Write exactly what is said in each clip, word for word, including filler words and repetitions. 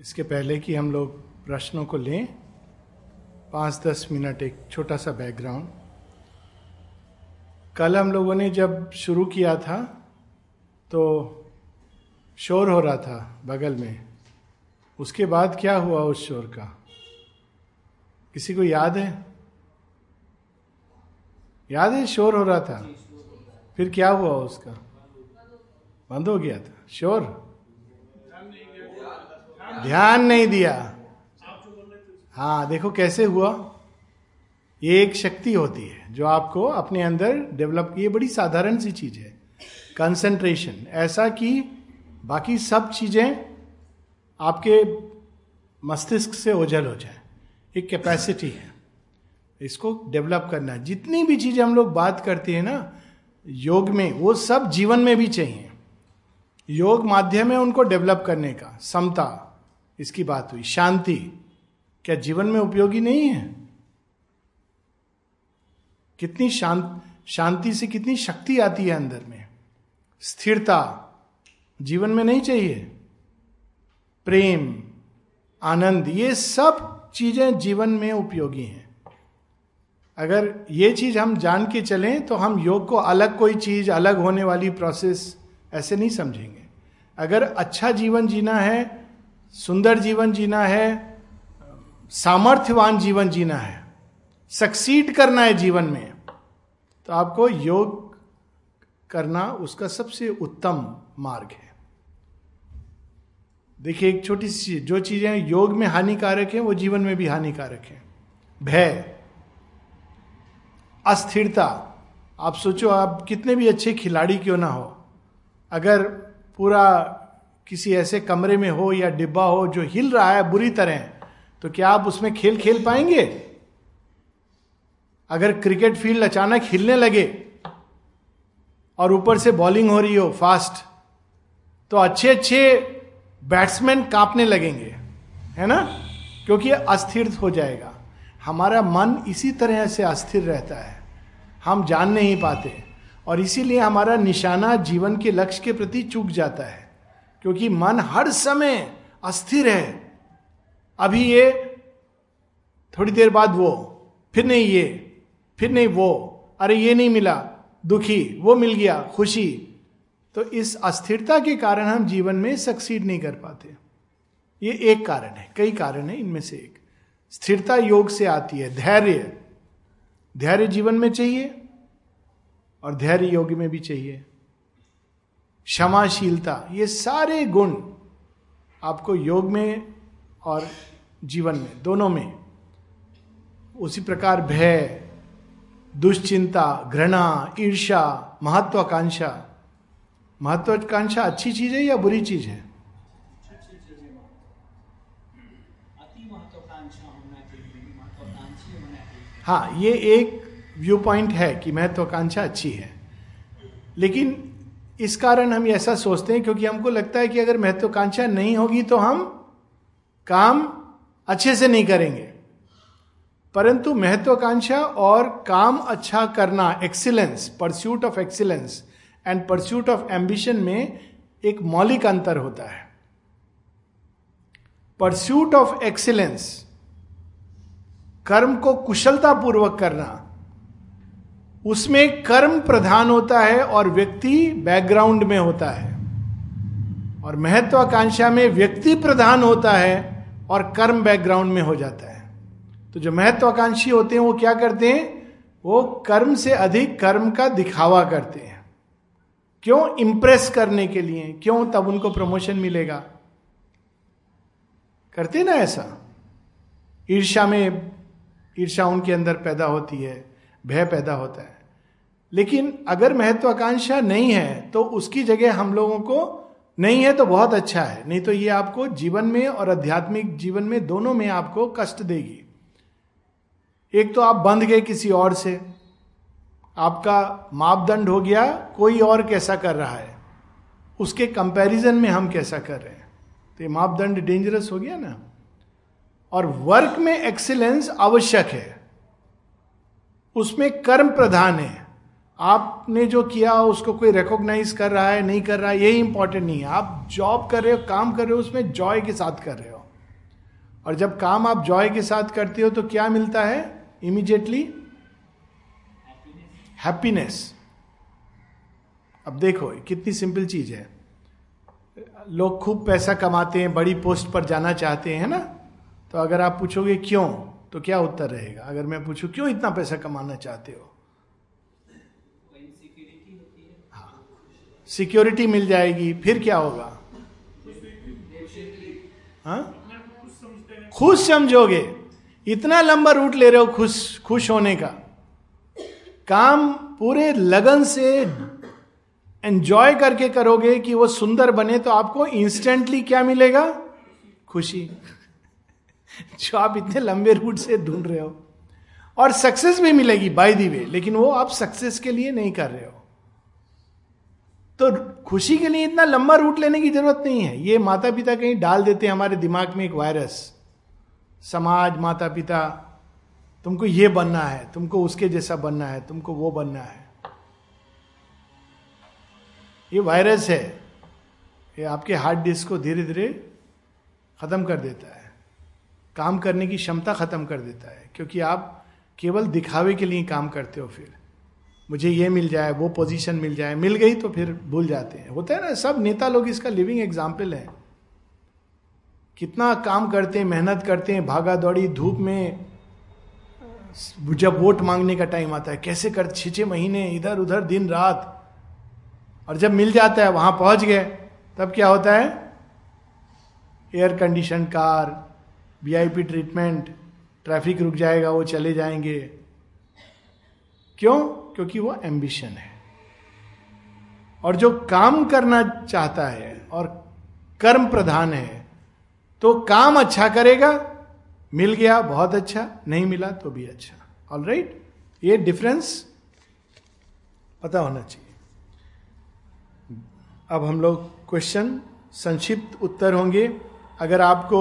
इसके पहले कि हम लोग प्रश्नों को लें, पाँच दस मिनट एक छोटा सा बैकग्राउंड। कल हम लोगों ने जब शुरू किया था तो शोर हो रहा था बगल में। उसके बाद क्या हुआ उस शोर का, किसी को याद है? याद है शोर हो रहा था, फिर क्या हुआ उसका? बंद हो गया था शोर, ध्यान नहीं दिया। हाँ, देखो कैसे हुआ। ये एक शक्ति होती है जो आपको अपने अंदर डेवलप की, ये बड़ी साधारण सी चीज है कंसंट्रेशन। ऐसा कि बाकी सब चीजें आपके मस्तिष्क से ओझल हो जाए, एक कैपेसिटी है, इसको डेवलप करना। जितनी भी चीजें हम लोग बात करते हैं ना योग में, वो सब जीवन में भी चाहिए। योग माध्यम है उनको डेवलप करने का। समता, इसकी बात हुई। शांति क्या जीवन में उपयोगी नहीं है? कितनी शांत शांति से कितनी शक्ति आती है अंदर में। स्थिरता जीवन में नहीं चाहिए। प्रेम, आनंद, ये सब चीजें जीवन में उपयोगी हैं। अगर ये चीज हम जान के चलें तो हम योग को अलग कोई चीज, अलग होने वाली प्रोसेस ऐसे नहीं समझेंगे। अगर अच्छा जीवन जीना है, सुंदर जीवन जीना है, सामर्थ्यवान जीवन जीना है, सक्सीड करना है जीवन में, तो आपको योग करना उसका सबसे उत्तम मार्ग है। देखिए एक छोटी सी चीज, जो चीजें योग में हानिकारक हैं वो जीवन में भी हानिकारक हैं। भय, अस्थिरता। आप सोचो, आप कितने भी अच्छे खिलाड़ी क्यों ना हो, अगर पूरा किसी ऐसे कमरे में हो या डिब्बा हो जो हिल रहा है बुरी तरह, तो क्या आप उसमें खेल खेल पाएंगे? अगर क्रिकेट फील्ड अचानक हिलने लगे और ऊपर से बॉलिंग हो रही हो फास्ट, तो अच्छे अच्छे बैट्समैन कांपने लगेंगे, है ना, क्योंकि अस्थिर हो जाएगा। हमारा मन इसी तरह से अस्थिर रहता है, हम जान नहीं पाते, और इसीलिए हमारा निशाना जीवन के लक्ष्य के प्रति चूक जाता है, क्योंकि मन हर समय अस्थिर है। अभी ये, थोड़ी देर बाद वो, फिर नहीं ये, फिर नहीं वो, अरे ये नहीं मिला दुखी, वो मिल गया खुशी। तो इस अस्थिरता के कारण हम जीवन में सक्सीड नहीं कर पाते। ये एक कारण है, कई कारण है, इनमें से एक स्थिरता योग से आती है। धैर्य, धैर्य जीवन में चाहिए और धैर्य योग में भी चाहिए। क्षमाशीलता, ये सारे गुण आपको योग में और जीवन में, दोनों में। उसी प्रकार भय, दुश्चिंता, घृणा, ईर्ष्या, महत्वाकांक्षा। महत्वाकांक्षा अच्छी चीज है या बुरी चीज है? हाँ, ये एक व्यू पॉइंट है कि महत्वाकांक्षा अच्छी है, लेकिन इस कारण हम ऐसा सोचते हैं क्योंकि हमको लगता है कि अगर महत्वाकांक्षा नहीं होगी तो हम काम अच्छे से नहीं करेंगे। परंतु महत्वाकांक्षा और काम अच्छा करना, excellence, pursuit of excellence and pursuit of ambition में एक मौलिक अंतर होता है। परस्यूट ऑफ एक्सीलेंस, कर्म को कुशलतापूर्वक करना, उसमें कर्म प्रधान होता है और व्यक्ति बैकग्राउंड में होता है, और महत्वाकांक्षा में व्यक्ति प्रधान होता है और कर्म बैकग्राउंड में हो जाता है। तो जो महत्वाकांक्षी होते हैं वो क्या करते हैं? वो कर्म से अधिक कर्म का दिखावा करते हैं। क्यों? इंप्रेस करने के लिए। क्यों? तब उनको प्रमोशन मिलेगा। करते ना ऐसा। ईर्ष्या में, ईर्ष्या उनके अंदर पैदा होती है, भय पैदा होता है। लेकिन अगर महत्वाकांक्षा नहीं है तो उसकी जगह हम लोगों को, नहीं है तो बहुत अच्छा है, नहीं तो ये आपको जीवन में और आध्यात्मिक जीवन में दोनों में आपको कष्ट देगी। एक तो आप बंध गए किसी और से, आपका मापदंड हो गया कोई और कैसा कर रहा है, उसके कंपैरिजन में हम कैसा कर रहे हैं, तो ये मापदंड डेंजरस हो गया ना। और वर्क में एक्सीलेंस आवश्यक है, उसमें कर्म प्रधान है। आपने जो किया उसको कोई रिकॉग्नाइज कर रहा है, नहीं कर रहा है, यही इंपॉर्टेंट नहीं है। आप जॉब कर रहे हो, काम कर रहे हो, उसमें जॉय के साथ कर रहे हो, और जब काम आप जॉय के साथ करते हो तो क्या मिलता है इमीडिएटली? हैप्पीनेस। अब देखो कितनी सिंपल चीज है, लोग खूब पैसा कमाते हैं, बड़ी पोस्ट पर जाना चाहते हैं ना, तो अगर आप पूछोगे क्यों तो क्या उत्तर रहेगा? अगर मैं पूछूं क्यों इतना पैसा कमाना चाहते हो, सिक्योरिटी मिल जाएगी, फिर क्या होगा? हाँ, खुश समझोगे। इतना लंबा रूट ले रहे हो खुश खुश होने का, काम पूरे लगन से एंजॉय करके करोगे कि वो सुंदर बने, तो आपको इंस्टेंटली क्या मिलेगा? खुशी, जो आप इतने लंबे रूट से ढूंढ रहे हो। और सक्सेस भी मिलेगी बाय द वे, लेकिन वो आप सक्सेस के लिए नहीं कर रहे हो। तो खुशी के लिए इतना लंबा रूट लेने की जरूरत नहीं है। ये माता पिता कहीं डाल देते हैं हमारे दिमाग में एक वायरस, समाज, माता पिता, तुमको ये बनना है, तुमको उसके जैसा बनना है, तुमको वो बनना है। ये वायरस है, ये आपके हार्ड डिस्क को धीरे धीरे खत्म कर देता है, काम करने की क्षमता खत्म कर देता है, क्योंकि आप केवल दिखावे के लिए काम करते हो। फिर मुझे ये मिल जाए, वो पोजीशन मिल जाए, मिल गई तो फिर भूल जाते हैं। होता है ना, सब नेता लोग इसका लिविंग एग्जाम्पल है। कितना काम करते हैं, मेहनत करते हैं, भागा दौड़ी धूप में, जब वोट मांगने का टाइम आता है कैसे कर, छः छः महीने इधर उधर दिन रात, और जब मिल जाता है, वहां पहुंच गए, तब क्या होता है? Air condition car, VIP treatment, traffic रुक जाएगा वो चले जाएंगे। क्यों? क्योंकि वो एम्बिशन है। और जो काम करना चाहता है और कर्म प्रधान है, तो काम अच्छा करेगा, मिल गया बहुत अच्छा, नहीं मिला तो भी अच्छा। ऑलराइट, ये डिफरेंस पता होना चाहिए। अब हम लोग क्वेश्चन, संक्षिप्त उत्तर होंगे। अगर आपको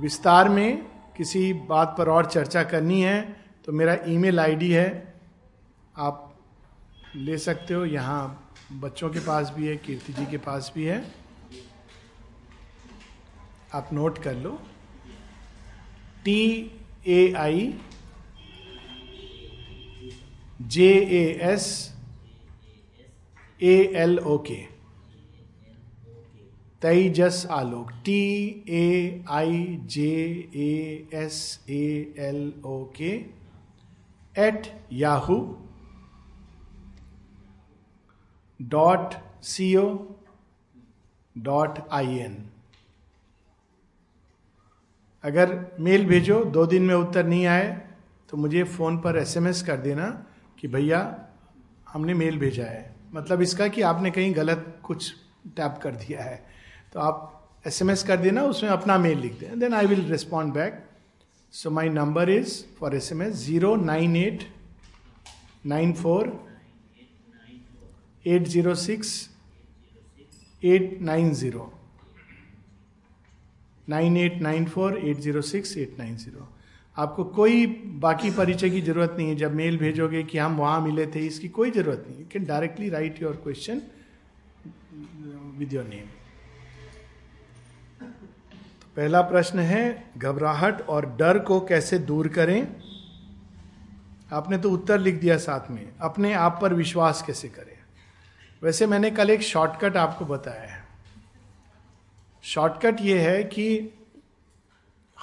विस्तार में किसी बात पर और चर्चा करनी है तो मेरा ईमेल आईडी है, आप ले सकते हो। यहाँ बच्चों के पास भी है, कीर्ति जी के पास भी है, आप नोट कर लो। T A I J A S A L O K, Tejas Alok. T A I J A S A L O K at Yahoo dot C O dot I N. अगर मेल भेजो, दो दिन में उत्तर नहीं आए तो मुझे फ़ोन पर एसएमएस कर देना कि भैया हमने मेल भेजा है, मतलब इसका कि आपने कहीं गलत कुछ टैप कर दिया है, तो आप एसएमएस कर देना, उसमें अपना मेल लिख देना, then I will respond back. So my number is for SMS zero nine eight nine four eight zero six eight nine zero, nine eight nine four eight zero six eight nine zero. आपको कोई बाकी परिचय की जरूरत नहीं है। जब mail भेजोगे कि हम वहाँ मिले थे, इसकी कोई जरूरत नहीं। You can directly write your question with your name. तो पहला प्रश्न है, घबराहट और डर को कैसे दूर करें? आपने तो उत्तर लिख दिया साथ में, अपने आप पर विश्वास कैसे करें। वैसे मैंने कल एक शॉर्टकट आपको बताया है। शॉर्टकट ये है कि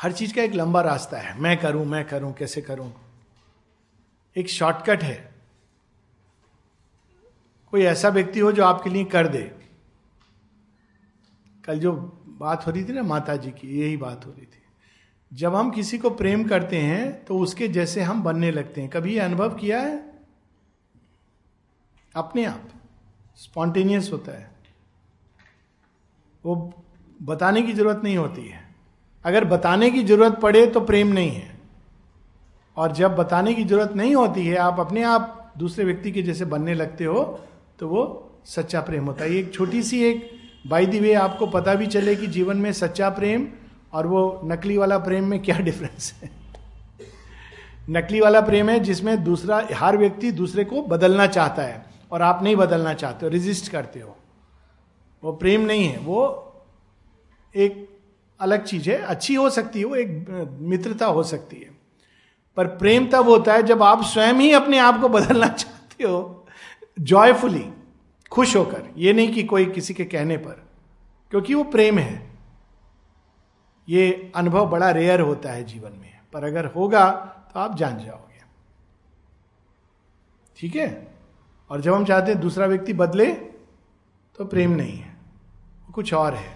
हर चीज का एक लंबा रास्ता है, मैं करूं मैं करूं कैसे करूं, एक शॉर्टकट है। कोई ऐसा व्यक्ति हो जो आपके लिए कर दे। कल जो बात हो रही थी ना माता जी की, यही बात हो रही थी। जब हम किसी को प्रेम करते हैं तो उसके जैसे हम बनने लगते हैं। कभी अनुभव किया है? अपने आप स्पॉन्टेनियस होता है, वो बताने की जरूरत नहीं होती है। अगर बताने की जरूरत पड़े तो प्रेम नहीं है, और जब बताने की जरूरत नहीं होती है आप अपने आप दूसरे व्यक्ति के जैसे बनने लगते हो, तो वो सच्चा प्रेम होता है। एक छोटी सी एक बाय द वे आपको पता भी चले कि जीवन में सच्चा प्रेम और वो नकली वाला प्रेम में क्या डिफरेंस है। नकली वाला प्रेम है जिसमें दूसरा, हर व्यक्ति दूसरे को बदलना चाहता है और आप नहीं बदलना चाहते हो, रेजिस्ट करते हो, वो प्रेम नहीं है, वो एक अलग चीज है, अच्छी हो सकती है, वो एक मित्रता हो सकती है, पर प्रेम तब होता है जब आप स्वयं ही अपने आप को बदलना चाहते हो, जॉयफुली, खुश होकर, ये नहीं कि कोई किसी के कहने पर, क्योंकि वो प्रेम है। ये अनुभव बड़ा रेयर होता है जीवन में, पर अगर होगा तो आप जान जाओगे। ठीक है। और जब हम चाहते हैं दूसरा व्यक्ति बदले तो प्रेम नहीं है, कुछ और है।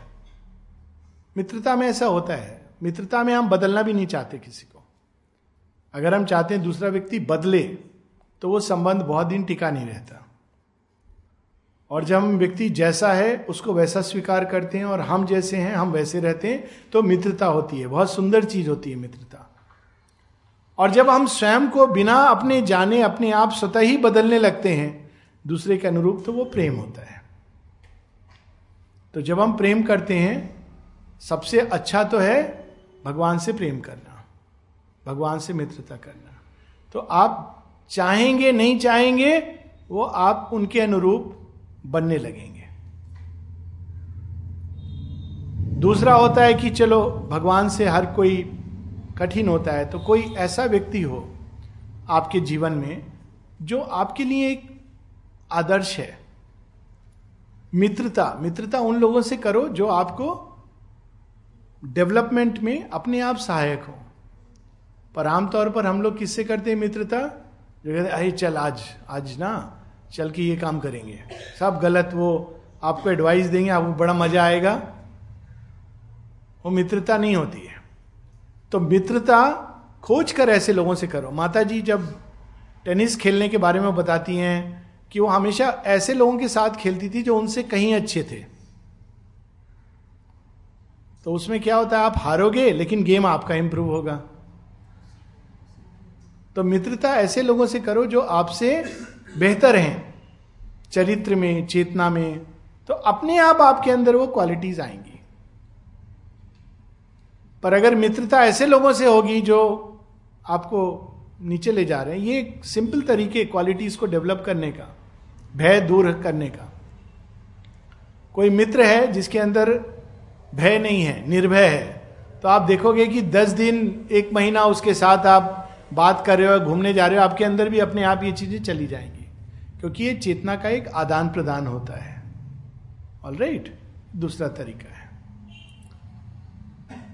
मित्रता में ऐसा होता है, मित्रता में हम बदलना भी नहीं चाहते किसी को। अगर हम चाहते हैं दूसरा व्यक्ति बदले तो वो संबंध बहुत दिन टिका नहीं रहता। और जब हम व्यक्ति जैसा है उसको वैसा स्वीकार करते हैं और हम जैसे हैं हम वैसे रहते हैं तो मित्रता होती है, बहुत सुंदर चीज होती है मित्रता। और जब हम स्वयं को बिना अपने जाने अपने आप स्वतः ही बदलने लगते हैं दूसरे के अनुरूप तो वो प्रेम होता है। तो जब हम प्रेम करते हैं, सबसे अच्छा तो है भगवान से प्रेम करना, भगवान से मित्रता करना। तो आप चाहेंगे नहीं चाहेंगे वो आप उनके अनुरूप बनने लगेंगे। दूसरा होता है कि चलो भगवान से हर कोई कठिन होता है, तो कोई ऐसा व्यक्ति हो आपके जीवन में जो आपके लिए एक आदर्श है। मित्रता मित्रता उन लोगों से करो जो आपको डेवलपमेंट में अपने आप सहायक हो। पर आमतौर पर हम लोग किससे करते हैं मित्रता? जो कहते हैं अरे चल आज आज ना चल के ये काम करेंगे, सब गलत, वो आपको एडवाइस देंगे, आपको बड़ा मजा आएगा, वो मित्रता नहीं होती है। तो मित्रता खोज कर ऐसे लोगों से करो। माता जी जब टेनिस खेलने के बारे में बताती हैं कि वो हमेशा ऐसे लोगों के साथ खेलती थी जो उनसे कहीं अच्छे थे। तो उसमें क्या होता है, आप हारोगे लेकिन गेम आपका इंप्रूव होगा। तो मित्रता ऐसे लोगों से करो जो आपसे बेहतर हैं चरित्र में, चेतना में, तो अपने आप आपके अंदर वो क्वालिटीज आएंगी। पर अगर मित्रता ऐसे लोगों से होगी जो आपको नीचे ले जा रहे हैं, ये सिंपल तरीके क्वालिटीज को डेवलप करने का, भय दूर करने का। कोई मित्र है जिसके अंदर भय नहीं है, निर्भय है, तो आप देखोगे कि दस दिन एक महीना उसके साथ आप बात कर रहे हो, घूमने जा रहे हो, आपके अंदर भी अपने आप ये चीजें चली जाएंगी, क्योंकि ये चेतना का एक आदान प्रदान होता है। ऑल राइट, दूसरा तरीका है।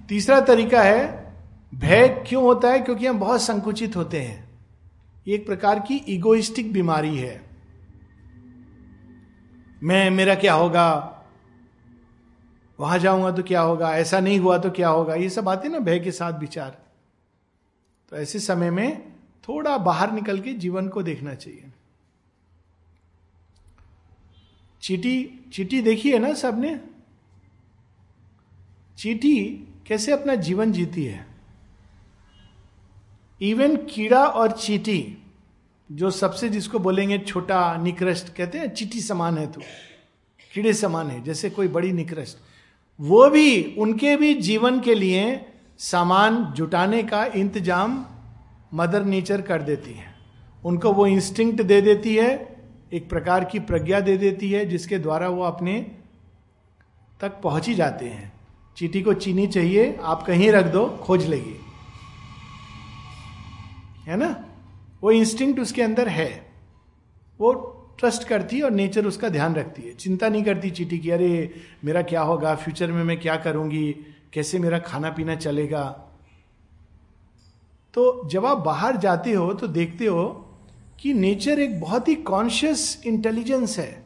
तीसरा तरीका है, भय क्यों होता है? क्योंकि हम बहुत संकुचित होते हैं। ये एक प्रकार की इगोइस्टिक बीमारी है। मैं, मेरा क्या होगा, वहां जाऊंगा तो क्या होगा, ऐसा नहीं हुआ तो क्या होगा, ये सब आते ना भय के साथ विचार। तो ऐसे समय में थोड़ा बाहर निकल के जीवन को देखना चाहिए। चींटी चींटी देखी है ना सबने? चींटी कैसे अपना जीवन जीती है। इवन कीड़ा और चींटी, जो सबसे, जिसको बोलेंगे छोटा निकृष्ट, कहते हैं चींटी समान है, तो कीड़े समान है जैसे कोई बड़ी निकृष्ट, वो भी, उनके भी जीवन के लिए सामान जुटाने का इंतजाम मदर नेचर कर देती है। उनको वो इंस्टिंक्ट दे देती है, एक प्रकार की प्रज्ञा दे देती है जिसके द्वारा वो अपने तक पहुंच ही जाते हैं। चींटी को चीनी चाहिए, आप कहीं रख दो, खोज लेगी, है ना। वो इंस्टिंक्ट उसके अंदर है, वो ट्रस्ट करती है और नेचर उसका ध्यान रखती है। चिंता नहीं करती चींटी की, अरे मेरा क्या होगा, फ्यूचर में मैं क्या करूंगी, कैसे मेरा खाना पीना चलेगा। तो जब आप बाहर जाते हो तो देखते हो कि नेचर एक बहुत ही कॉन्शियस इंटेलिजेंस है।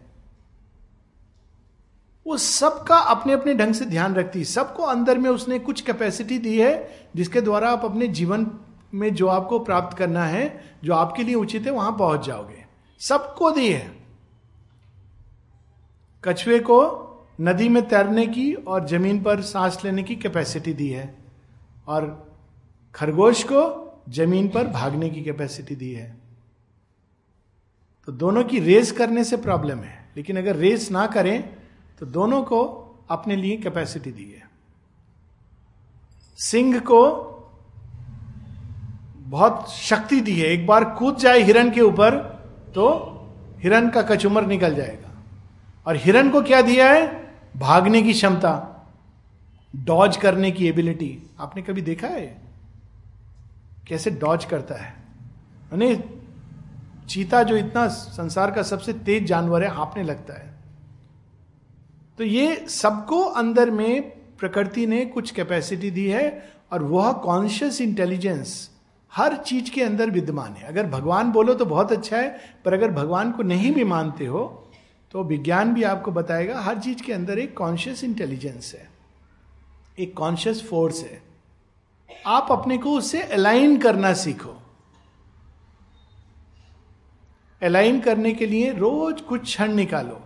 वो सबका अपने अपने ढंग से ध्यान रखती है, सबको अंदर में उसने कुछ कैपेसिटी दी है जिसके द्वारा आप अपने जीवन में जो आपको प्राप्त करना है, जो आपके लिए उचित है, वहां पहुंच जाओगे। सबको दी है। कछुए को नदी में तैरने की और जमीन पर सांस लेने की कैपेसिटी दी है, और खरगोश को जमीन पर भागने की कैपेसिटी दी है। तो दोनों की रेस करने से प्रॉब्लम है, लेकिन अगर रेस ना करें तो दोनों को अपने लिए कैपेसिटी दी है। सिंह को बहुत शक्ति दी है, एक बार कूद जाए हिरण के ऊपर तो हिरण का कचूमर निकल जाएगा। और हिरण को क्या दिया है? भागने की क्षमता। डॉज करने की एबिलिटी आपने कभी देखा है कैसे डॉज करता है? यानी चीता जो इतना संसार का सबसे तेज जानवर है हाँपने लगता है। तो ये सबको अंदर में प्रकृति ने कुछ कैपेसिटी दी है और वह कॉन्शियस इंटेलिजेंस हर चीज के अंदर विद्यमान है। अगर भगवान बोलो तो बहुत अच्छा है, पर अगर भगवान को नहीं भी मानते हो तो विज्ञान भी आपको बताएगा हर चीज के अंदर एक कॉन्शियस इंटेलिजेंस है, एक कॉन्शियस फोर्स है। आप अपने को उससे अलाइन करना सीखो। अलाइन करने के लिए रोज कुछ क्षण निकालो,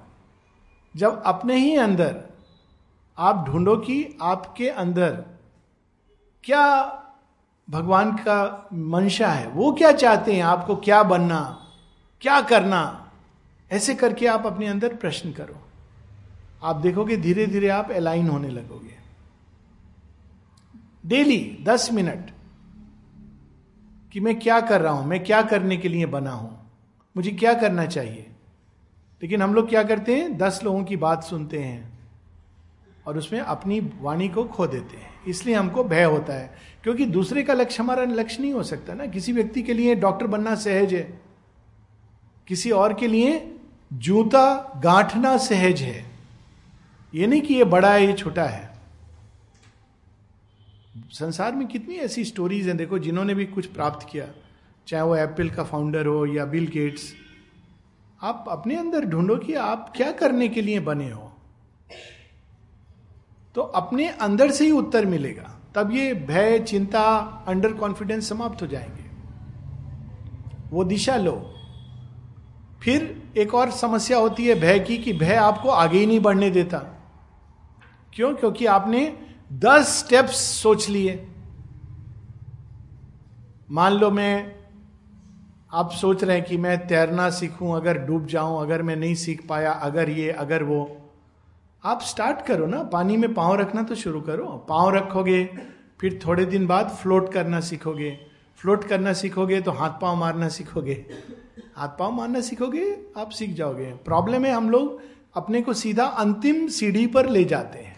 जब अपने ही अंदर आप ढूंढो कि आपके अंदर क्या भगवान का मंशा है, वो क्या चाहते हैं, आपको क्या बनना, क्या करना, ऐसे करके आप अपने अंदर प्रश्न करो। आप देखोगे धीरे धीरे आप अलाइन होने लगोगे। डेली दस मिनट कि मैं क्या कर रहा हूं, मैं क्या करने के लिए बना हूं, मुझे क्या करना चाहिए। लेकिन हम लोग क्या करते हैं, दस लोगों की बात सुनते हैं और उसमें अपनी वाणी को खो देते हैं। इसलिए हमको भय होता है, क्योंकि दूसरे का लक्ष्य हमारा लक्ष्य नहीं हो सकता ना। किसी व्यक्ति के लिए डॉक्टर बनना सहज है, किसी और के लिए जूता गांठना सहज है। ये नहीं कि ये बड़ा है, ये छोटा है। संसार में कितनी ऐसी स्टोरीज हैं देखो, जिन्होंने भी कुछ प्राप्त किया, चाहे वो एप्पल का फाउंडर हो या बिल गेट्स। आप अपने अंदर ढूंढो कि आप क्या करने के लिए बने हो, तो अपने अंदर से ही उत्तर मिलेगा। तब ये भय, चिंता, अंडर कॉन्फिडेंस समाप्त हो जाएंगे। वो दिशा लो। फिर एक और समस्या होती है भय की, कि भय आपको आगे ही नहीं बढ़ने देता। क्यों? क्योंकि आपने दस स्टेप्स सोच लिए। मान लो मैं, आप सोच रहे हैं कि मैं तैरना सीखूं, अगर डूब जाऊं, अगर मैं नहीं सीख पाया, अगर ये अगर वो। आप स्टार्ट करो ना, पानी में पाँव रखना तो शुरू करो। पाँव रखोगे, फिर थोड़े दिन बाद फ्लोट करना सीखोगे। फ्लोट करना सीखोगे तो हाथ पाँव मारना सीखोगे। हाथ पाँव मारना सीखोगे, आप सीख जाओगे। प्रॉब्लम है, हम लोग अपने को सीधा अंतिम सीढ़ी पर ले जाते हैं।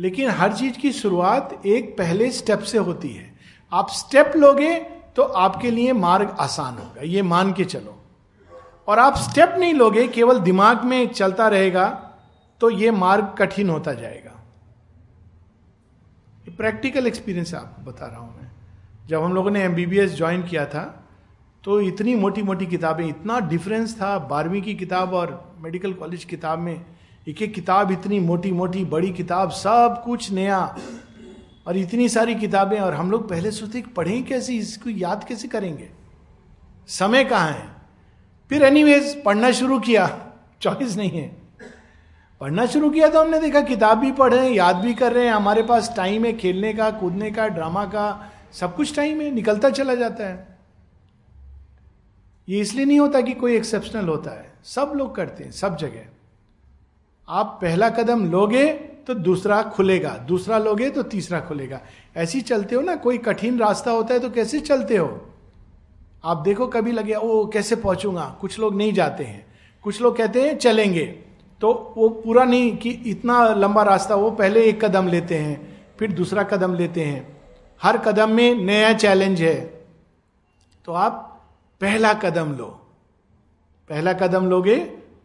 लेकिन हर चीज की शुरुआत एक पहले स्टेप से होती है। आप स्टेप लोगे तो आपके लिए मार्ग आसान होगा, ये मान के चलो। और आप स्टेप नहीं लोगे, केवल दिमाग में चलता रहेगा, तो ये मार्ग कठिन होता जाएगा। प्रैक्टिकल एक्सपीरियंस आपको बता रहा हूं मैं। जब हम लोगों ने एमबीबीएस ज्वाइन किया था तो इतनी मोटी मोटी किताबें, इतना डिफरेंस था बारहवीं की किताब और मेडिकल कॉलेज किताब में। एक एक किताब इतनी मोटी मोटी, बड़ी किताब, सब कुछ नया, और इतनी सारी किताबें। और हम लोग पहले सोचते पढ़ें कैसे, इसको याद कैसे करेंगे, समय कहाँ है। फिर एनीवेज पढ़ना शुरू किया, चॉइस नहीं है, पढ़ना शुरू किया तो हमने देखा किताब भी पढ़ रहे हैं, याद भी कर रहे हैं, हमारे पास टाइम है खेलने का, कूदने का, ड्रामा का, सब कुछ टाइम है, निकलता चला जाता है। ये इसलिए नहीं होता कि कोई एक्सेप्शनल होता है, सब लोग करते हैं, सब जगह। आप पहला कदम लोगे तो दूसरा खुलेगा, दूसरा लोगे तो तीसरा खुलेगा, ऐसे चलते हो ना। कोई कठिन रास्ता होता है तो कैसे चलते हो आप, देखो कभी लगे ओ कैसे पहुंचूंगा। कुछ लोग नहीं जाते हैं, कुछ लोग कहते हैं चलेंगे, तो वो पूरा नहीं कि इतना लंबा रास्ता, वो पहले एक कदम लेते हैं, फिर दूसरा कदम लेते हैं, हर कदम में नया चैलेंज है। तो आप पहला कदम लो, पहला कदम लोगे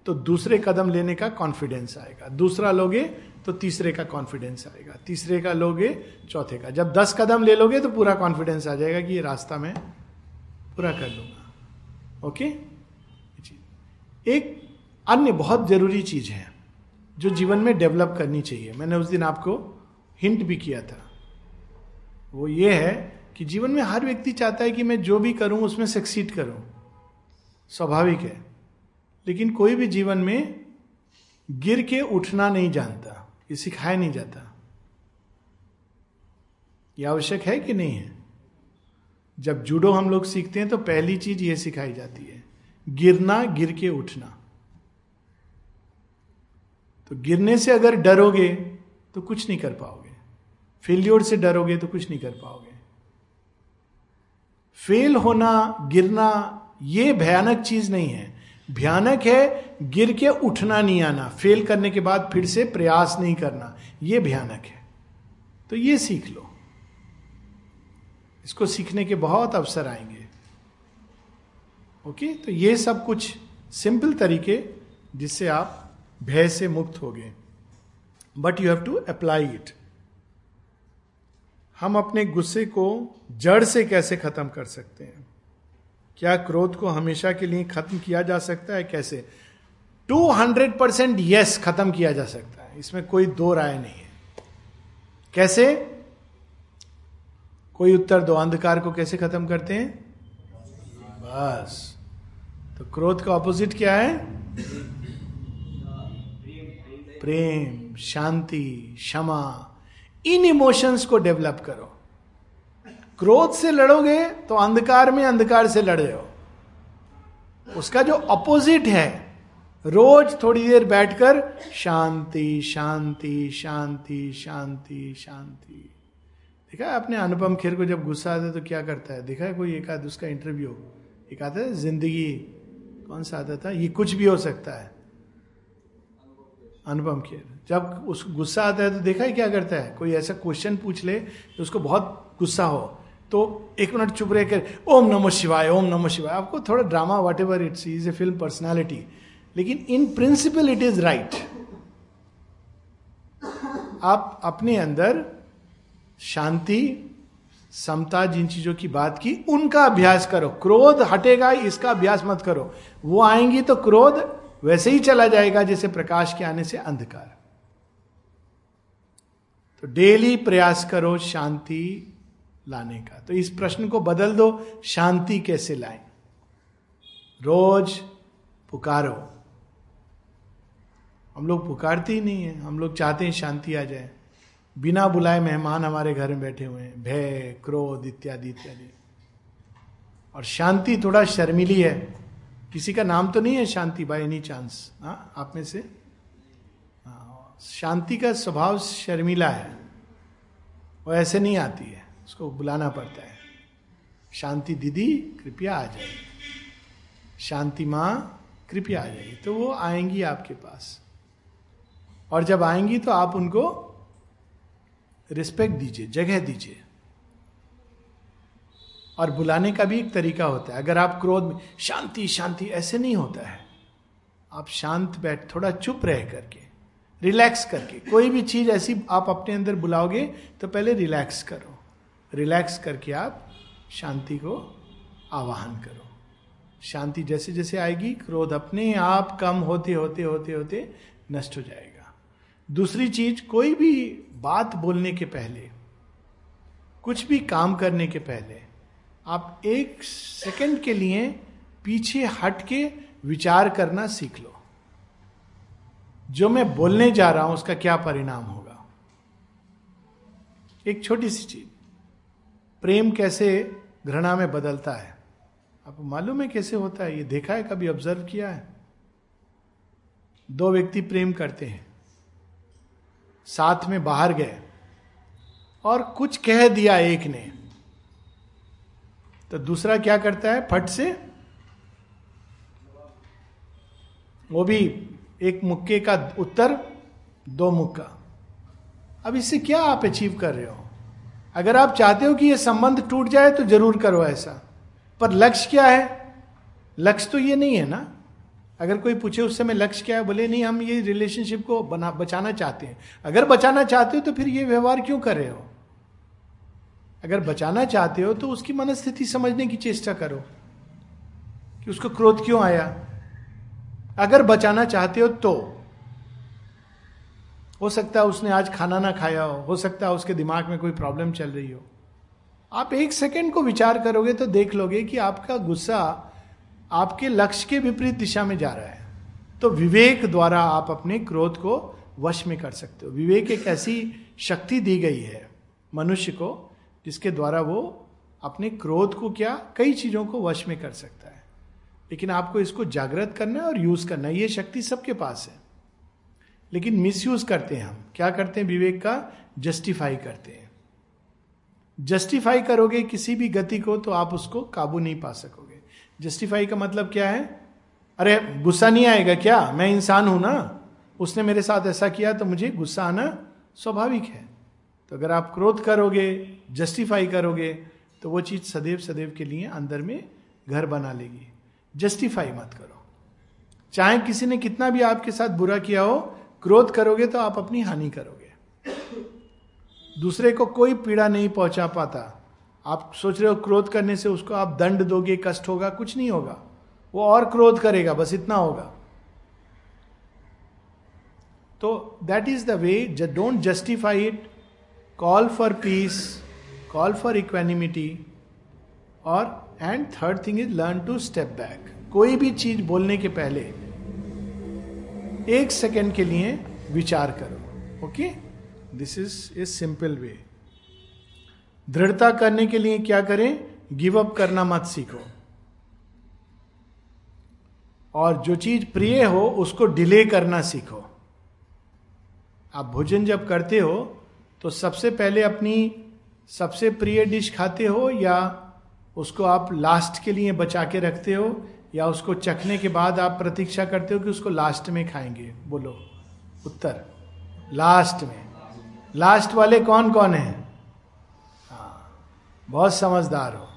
तो दूसरे कदम लेने का कॉन्फिडेंस आएगा, दूसरा लोगे तो तीसरे का कॉन्फिडेंस आएगा, तीसरे का लोगे चौथे का। जब दस कदम ले लोगे तो पूरा कॉन्फिडेंस आ जाएगा कि ये रास्ता मैं पूरा कर लूंगा। ओके, एक अन्य बहुत जरूरी चीज है जो जीवन में डेवलप करनी चाहिए, मैंने उस दिन आपको हिंट भी किया था, वो ये है कि जीवन में हर व्यक्ति चाहता है कि मैं जो भी करूं उसमें सक्सीड करूं, स्वाभाविक है। लेकिन कोई भी जीवन में गिर के उठना नहीं जानता, ये सिखाया नहीं जाता। ये आवश्यक है कि नहीं है? जब जूडो हम लोग सीखते हैं तो पहली चीज ये सिखाई जाती है, गिरना, गिर के उठना। तो गिरने से अगर डरोगे तो कुछ नहीं कर पाओगे, फेल्योर से डरोगे तो कुछ नहीं कर पाओगे। फेल होना, गिरना, ये भयानक चीज नहीं है। भयानक है गिर के उठना नहीं आना, फेल करने के बाद फिर से प्रयास नहीं करना, यह भयानक है। तो ये सीख लो, इसको सीखने के बहुत अवसर आएंगे। ओके, तो ये सब कुछ सिंपल तरीके जिससे आप भय से मुक्त हो गए, but you have to apply it. हम अपने गुस्से को जड़ से कैसे खत्म कर सकते हैं? क्या क्रोध को हमेशा के लिए खत्म किया जा सकता है? कैसे? टू हंड्रेड परसेंट यस, खत्म किया जा सकता है, इसमें कोई दो राय नहीं है। कैसे? कोई उत्तर दो। अंधकार को कैसे खत्म करते हैं? बस। तो क्रोध का ऑपोजिट क्या है? प्रेम, शांति, क्षमा। इन इमोशंस को डेवलप करो। क्रोध से लड़ोगे तो अंधकार में अंधकार से लड़ जाओ। उसका जो अपोजिट है, रोज थोड़ी देर बैठकर शांति शांति शांति शांति शांति। देखा है आपने अनुपम खेर को जब गुस्सा आता है तो क्या करता है? देखा है कोई एक आध उसका इंटरव्यू, एक आता है जिंदगी, कौन सा आता था, ये कुछ भी हो सकता है, अनुपम खेर। जब उस गुस्सा आता है तो देखा है क्या करता है? कोई ऐसा क्वेश्चन पूछ ले तो उसको बहुत गुस्सा हो तो एक मिनट चुप रह कर ओम नमो शिवाय ओम नमो शिवाय। आपको थोड़ा drama, whatever it's, is a film personality, लेकिन in principle it is right. आप अपने अंदर शांति, समता, जिन चीजों की बात की, उनका अभ्यास करो। क्रोध हटेगा, इसका अभ्यास मत करो। वो आएंगी तो क्रोध वैसे ही चला जाएगा जैसे प्रकाश के आने से अंधकार। तो डेली प्रयास करो शांति लाने का। तो इस प्रश्न को बदल दो, शांति कैसे लाएं? रोज पुकारो। हम लोग पुकारते ही नहीं है, हम लोग चाहते हैं शांति आ जाए। बिना बुलाए मेहमान हमारे घर में बैठे हुए हैं, भय, क्रोध इत्यादि इत्यादि। और शांति थोड़ा शर्मीली है, किसी का नाम तो नहीं है शांति बाय एनी चांस? हाँ, आप में से शांति का स्वभाव शर्मीला है, वो ऐसे नहीं आती है, उसको बुलाना पड़ता है। शांति दीदी कृपया आ जाइए, शांति माँ कृपया आ जाइए। तो वो आएंगी आपके पास, और जब आएंगी तो आप उनको रिस्पेक्ट दीजिए, जगह दीजिए। और बुलाने का भी एक तरीका होता है। अगर आप क्रोध में शांति शांति ऐसे नहीं होता है, आप शांत बैठ, थोड़ा चुप रह करके, रिलैक्स करके, कोई भी चीज ऐसी आप अपने अंदर बुलाओगे तो पहले रिलैक्स करो। रिलैक्स करके आप शांति को आवाहन करो। शांति जैसे जैसे आएगी, क्रोध अपने आप कम होते होते होते होते नष्ट हो जाएगा। दूसरी चीज, कोई भी बात बोलने के पहले, कुछ भी काम करने के पहले, आप एक सेकंड के लिए पीछे हट के विचार करना सीख लो, जो मैं बोलने जा रहा हूं उसका क्या परिणाम होगा। एक छोटी सी चीज, प्रेम कैसे घृणा में बदलता है, आपको मालूम है कैसे होता है? ये देखा है, कभी ऑब्जर्व किया है? दो व्यक्ति प्रेम करते हैं, साथ में बाहर गए और कुछ कह दिया एक ने, तो दूसरा क्या करता है? फट से वो भी एक मुक्के का उत्तर दो मुक्का। अब इससे क्या आप अचीव कर रहे हो? अगर आप चाहते हो कि ये संबंध टूट जाए तो जरूर करो ऐसा, पर लक्ष्य क्या है? लक्ष्य तो ये नहीं है ना। अगर कोई पूछे उस समय लक्ष्य क्या है, बोले नहीं हम ये रिलेशनशिप को बना बचाना चाहते हैं। अगर बचाना चाहते हो तो फिर ये व्यवहार क्यों कर रहे हो? अगर बचाना चाहते हो तो उसकी मनस्थिति समझने की चेष्टा करो कि उसको क्रोध क्यों आया। अगर बचाना चाहते हो तो हो सकता है उसने आज खाना ना खाया हो, हो सकता है उसके दिमाग में कोई प्रॉब्लम चल रही हो। आप एक सेकंड को विचार करोगे तो देख लोगे कि आपका गुस्सा आपके लक्ष्य के विपरीत दिशा में जा रहा है। तो विवेक द्वारा आप अपने क्रोध को वश में कर सकते हो। विवेक एक ऐसी शक्ति दी गई है मनुष्य को जिसके द्वारा वो अपने क्रोध को क्या, कई चीजों को वश में कर सकता है। लेकिन आपको इसको जागृत करना है और यूज करना है। ये शक्ति सबके पास है, लेकिन मिसयूज करते हैं हम। क्या करते हैं? विवेक का जस्टिफाई करते हैं। जस्टिफाई करोगे किसी भी गति को तो आप उसको काबू नहीं पा सकोगे। जस्टिफाई का मतलब क्या है? अरे गुस्सा नहीं आएगा क्या, मैं इंसान हूं ना, उसने मेरे साथ ऐसा किया तो मुझे गुस्सा आना स्वाभाविक है। तो अगर आप क्रोध करोगे, जस्टिफाई करोगे, तो वो चीज सदैव सदैव के लिए अंदर में घर बना लेगी। जस्टिफाई मत करो, चाहे किसी ने कितना भी आपके साथ बुरा किया हो, क्रोध करोगे तो आप अपनी हानि करोगे, दूसरे को कोई पीड़ा नहीं पहुंचा पाता। आप सोच रहे हो क्रोध करने से उसको आप दंड दोगे, कष्ट होगा, कुछ नहीं होगा, वो और क्रोध करेगा, बस इतना होगा। तो that is the way, don't justify it, call for peace, call for equanimity. और and third thing is learn to step back. कोई भी चीज बोलने के पहले एक सेकेंड के लिए विचार करो। Okay, this is a simple way. दृढ़ता करने के लिए क्या करें, गिव अप करना मत सीखो, और जो चीज प्रिय हो उसको डिले करना सीखो। आप भोजन जब करते हो तो सबसे पहले अपनी सबसे प्रिय डिश खाते हो, या उसको आप लास्ट के लिए बचा के रखते हो, या उसको चखने के बाद आप प्रतीक्षा करते हो कि उसको लास्ट में खाएंगे। बोलो उत्तर, लास्ट में। लास्ट वाले कौन कौन हैं? हाँ, बहुत समझदार हो।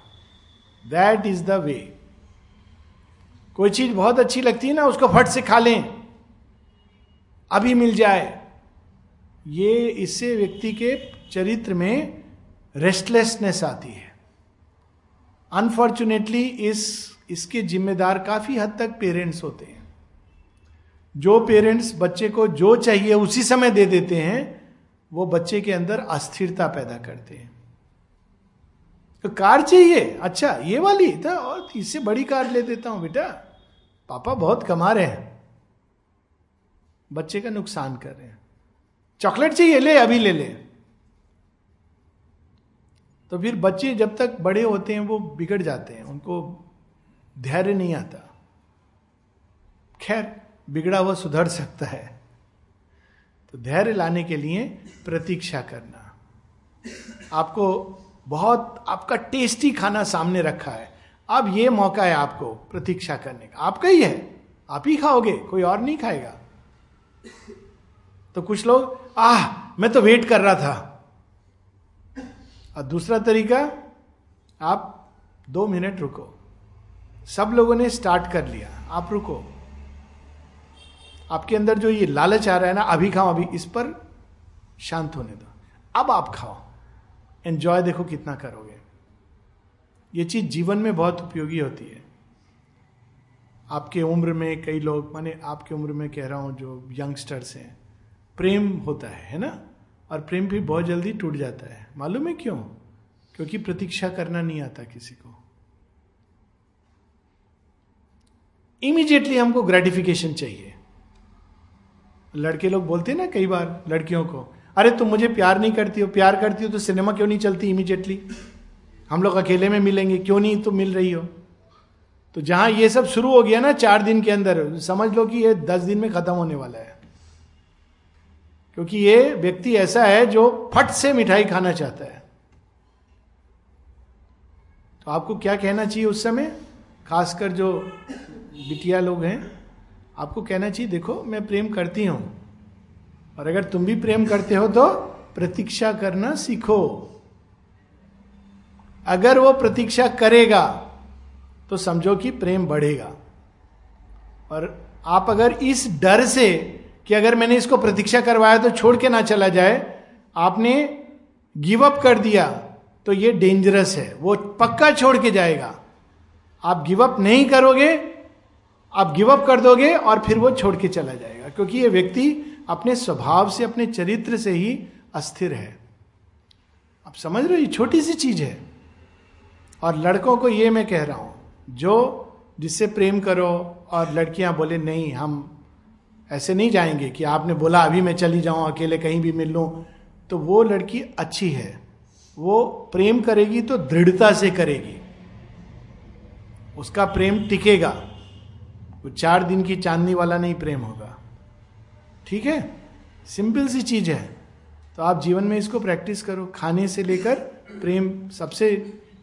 That is the way. कोई चीज बहुत अच्छी लगती है ना, उसको फट से खा लें, अभी मिल जाए। ये इससे व्यक्ति के चरित्र में रेस्टलेसनेस आती है। अनफॉर्चुनेटली इस इसके जिम्मेदार काफी हद तक पेरेंट्स होते हैं। जो पेरेंट्स बच्चे को जो चाहिए उसी समय दे देते हैं, वो बच्चे के अंदर अस्थिरता पैदा करते हैं। तो कार चाहिए, अच्छा ये वाली, तो और इससे बड़ी कार ले देता हूं बेटा, पापा बहुत कमा रहे हैं, बच्चे का नुकसान कर रहे हैं। चॉकलेट चाहिए, ले अभी ले ले। तो फिर बच्चे जब तक बड़े होते हैं वो बिगड़ जाते हैं, उनको धैर्य नहीं आता। खैर, बिगड़ा हुआ सुधर सकता है। तो धैर्य लाने के लिए प्रतीक्षा करना। आपको बहुत आपका टेस्टी खाना सामने रखा है, अब ये मौका है आपको प्रतीक्षा करने का, आपका ही है, आप ही खाओगे, कोई और नहीं खाएगा। तो कुछ लोग, आह मैं तो वेट कर रहा था। और दूसरा तरीका, आप दो मिनट रुको, सब लोगों ने स्टार्ट कर लिया, आप रुको। आपके अंदर जो ये लालच आ रहा है ना, अभी खाओ अभी, इस पर शांत होने दो, अब आप खाओ, एंजॉय, देखो कितना करोगे। ये चीज जीवन में बहुत उपयोगी होती है। आपके उम्र में कई लोग, माने आपके उम्र में कह रहा हूं, जो यंगस्टर्स हैं, प्रेम होता है है ना, और प्रेम भी बहुत जल्दी टूट जाता है। मालूम है क्यों? क्योंकि प्रतीक्षा करना नहीं आता किसी को। इमीडिएटली हमको ग्रेटिफिकेशन चाहिए। लड़के लोग बोलते हैं ना कई बार लड़कियों को, अरे तुम मुझे प्यार नहीं करती हो, प्यार करती हो तो सिनेमा क्यों नहीं चलती इमीडिएटली, हम लोग अकेले में मिलेंगे, क्यों नहीं तुम मिल रही हो। तो जहां ये सब शुरू हो गया ना चार दिन के अंदर, समझ लो कि ये दस दिन में खत्म होने वाला है। क्योंकि ये व्यक्ति ऐसा है जो फट से मिठाई खाना चाहता है। तो आपको क्या कहना चाहिए उस समय, खासकर जो बिटिया लोग हैं, आपको कहना चाहिए देखो मैं प्रेम करती हूं, और अगर तुम भी प्रेम करते हो तो प्रतीक्षा करना सीखो। अगर वो प्रतीक्षा करेगा तो समझो कि प्रेम बढ़ेगा। और आप अगर इस डर से कि अगर मैंने इसको प्रतीक्षा करवाया तो छोड़ के ना चला जाए, आपने गिव अप कर दिया, तो ये डेंजरस है, वो पक्का छोड़ के जाएगा। आप गिव अप नहीं करोगे, आप गिव अप कर दोगे और फिर वो छोड़ के चला जाएगा, क्योंकि ये व्यक्ति अपने स्वभाव से, अपने चरित्र से ही अस्थिर है। आप समझ रहे हो, ये छोटी सी चीज है। और लड़कों को ये मैं कह रहा हूं, जो जिससे प्रेम करो और लड़कियां बोले नहीं हम ऐसे नहीं जाएंगे कि आपने बोला अभी मैं चली जाऊं अकेले कहीं भी मिल लूं, तो वो लड़की अच्छी है। वो प्रेम करेगी तो दृढ़ता से करेगी, उसका प्रेम टिकेगा, वो चार दिन की चांदनी वाला नहीं प्रेम होगा। ठीक है, सिंपल सी चीज है। तो आप जीवन में इसको प्रैक्टिस करो, खाने से लेकर प्रेम। सबसे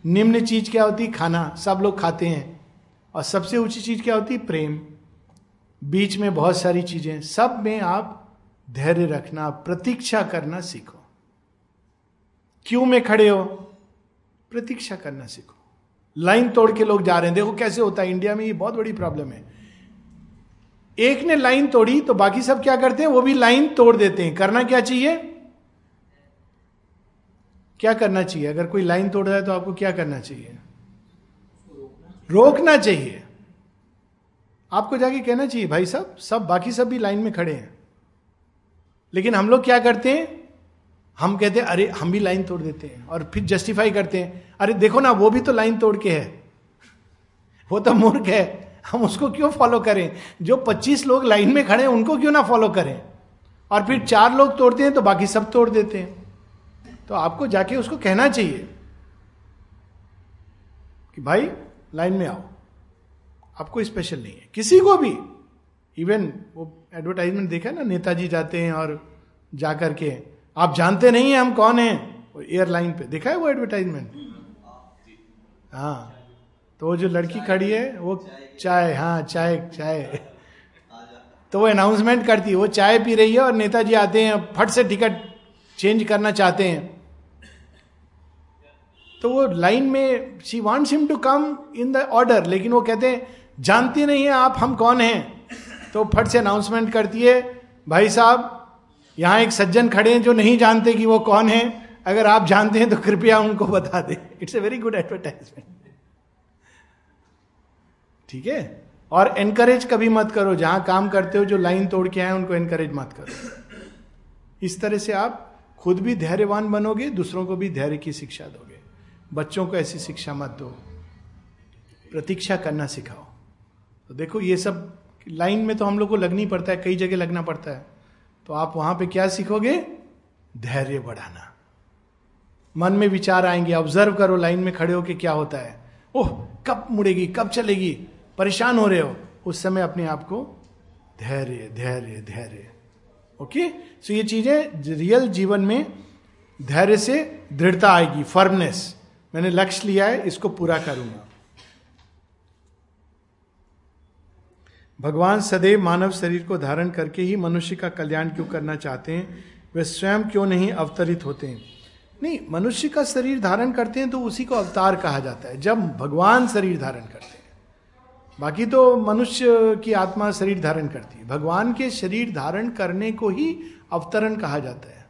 निम्न चीज क्या होती है? खाना, सब लोग खाते हैं। और सबसे ऊंची चीज क्या होती है? प्रेम। बीच में बहुत सारी चीजें, सब में आप धैर्य रखना, प्रतीक्षा करना सीखो। क्यों में खड़े हो, प्रतीक्षा करना सीखो। लाइन तोड़ के लोग जा रहे हैं, देखो कैसे होता है इंडिया में, ये बहुत बड़ी प्रॉब्लम है। एक ने लाइन तोड़ी तो बाकी सब क्या करते हैं, वो भी लाइन तोड़ देते हैं। करना क्या चाहिए, क्या करना चाहिए? अगर कोई लाइन तोड़ रहा है तो आपको क्या करना चाहिए? रोकना चाहिए। आपको जाके कहना चाहिए भाई साहब सब बाकी सब भी लाइन में खड़े हैं। लेकिन हम लोग क्या करते हैं, हम कहते हैं अरे हम भी लाइन तोड़ देते हैं, और फिर जस्टिफाई करते हैं, अरे देखो ना वो भी तो लाइन तोड़ के है, वो तो मूर्ख है, हम उसको क्यों फॉलो करें। जो पच्चीस लोग लाइन में खड़े हैं उनको क्यों ना फॉलो करें। और फिर चार लोग तोड़ते हैं तो बाकी सब तोड़ देते हैं। तो आपको जाके उसको कहना चाहिए कि भाई लाइन में आओ, आपको स्पेशल नहीं है। किसी को भी, इवन वो एडवर्टाइजमेंट देखा ना, नेताजी जाते हैं और जा करके आप जानते नहीं है हम कौन हैं, वो एयरलाइन पे देखा है वो एडवर्टाइजमेंट। हाँ, तो वो जो लड़की खड़ी है वो चाय, हाँ चाय चाय, तो वो अनाउंसमेंट करती है वो चाय पी रही है और नेताजी आते हैं फट से टिकट चेंज करना चाहते हैं। तो वो लाइन में she wants him to come in the order, लेकिन वो कहते हैं जानती नहीं है आप हम कौन हैं। तो फट से अनाउंसमेंट करती है, भाई साहब यहाँ एक सज्जन खड़े हैं जो नहीं जानते कि वो कौन हैं, अगर आप जानते हैं तो कृपया उनको बता दें। It's a very good advertisement. ठीक है, और एनकरेज कभी मत करो, जहां काम करते हो जो लाइन तोड़ के आए उनको एनकरेज मत करो। इस तरह से आप खुद भी धैर्यवान बनोगे, दूसरों को भी धैर्य की शिक्षा दोगे। बच्चों को ऐसी शिक्षा मत दो, प्रतीक्षा करना सिखाओ। तो देखो ये सब लाइन में तो हम लोग को लगनी पड़ता है, कई जगह लगना पड़ता है, तो आप वहां पे क्या सीखोगे, धैर्य बढ़ाना। मन में विचार आएंगे, ऑब्जर्व करो लाइन में खड़े होके क्या होता है, ओह कब मुड़ेगी कब चलेगी, परेशान हो रहे हो, उस समय अपने आप को धैर्य धैर्य धैर्य। ओके, सो ये चीजें रियल जीवन में धैर्य से दृढ़ता आएगी, फर्मनेस। मैंने लक्ष्य लिया है, इसको पूरा करूंगा। भगवान सदैव मानव शरीर को धारण करके ही मनुष्य का कल्याण क्यों करना चाहते हैं, वे स्वयं क्यों नहीं अवतरित होते हैं। नहीं, मनुष्य का शरीर धारण करते हैं तो उसी को अवतार कहा जाता है, जब भगवान शरीर धारण करते हैं। बाकी तो मनुष्य की आत्मा शरीर धारण करती है, भगवान के शरीर धारण करने को ही अवतरण कहा जाता है।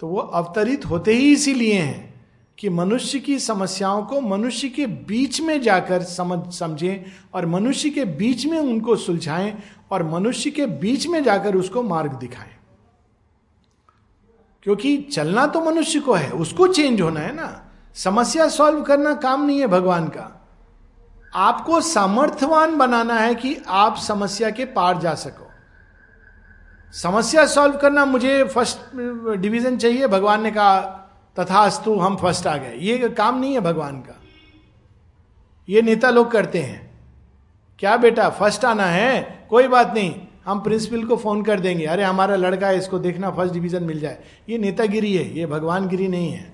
तो वो अवतरित होते ही इसीलिए हैं कि मनुष्य की समस्याओं को मनुष्य के बीच में जाकर समझ समझें और मनुष्य के बीच में उनको सुलझाएं और मनुष्य के बीच में जाकर उसको मार्ग दिखाएं। क्योंकि चलना तो मनुष्य को है, उसको चेंज होना है ना। समस्या सॉल्व करना काम नहीं है भगवान का। आपको सामर्थ्यवान बनाना है कि आप समस्या के पार जा सको। समस्या सॉल्व करना, मुझे फर्स्ट डिवीजन चाहिए, भगवान ने कहा तथास्तु हम फर्स्ट आ गए, ये काम नहीं है भगवान का। ये नेता लोग करते हैं, क्या बेटा फर्स्ट आना है, कोई बात नहीं हम प्रिंसिपल को फोन कर देंगे, अरे हमारा लड़का है इसको देखना फर्स्ट डिवीजन मिल जाए। ये नेतागिरी है, ये भगवानगिरी नहीं है,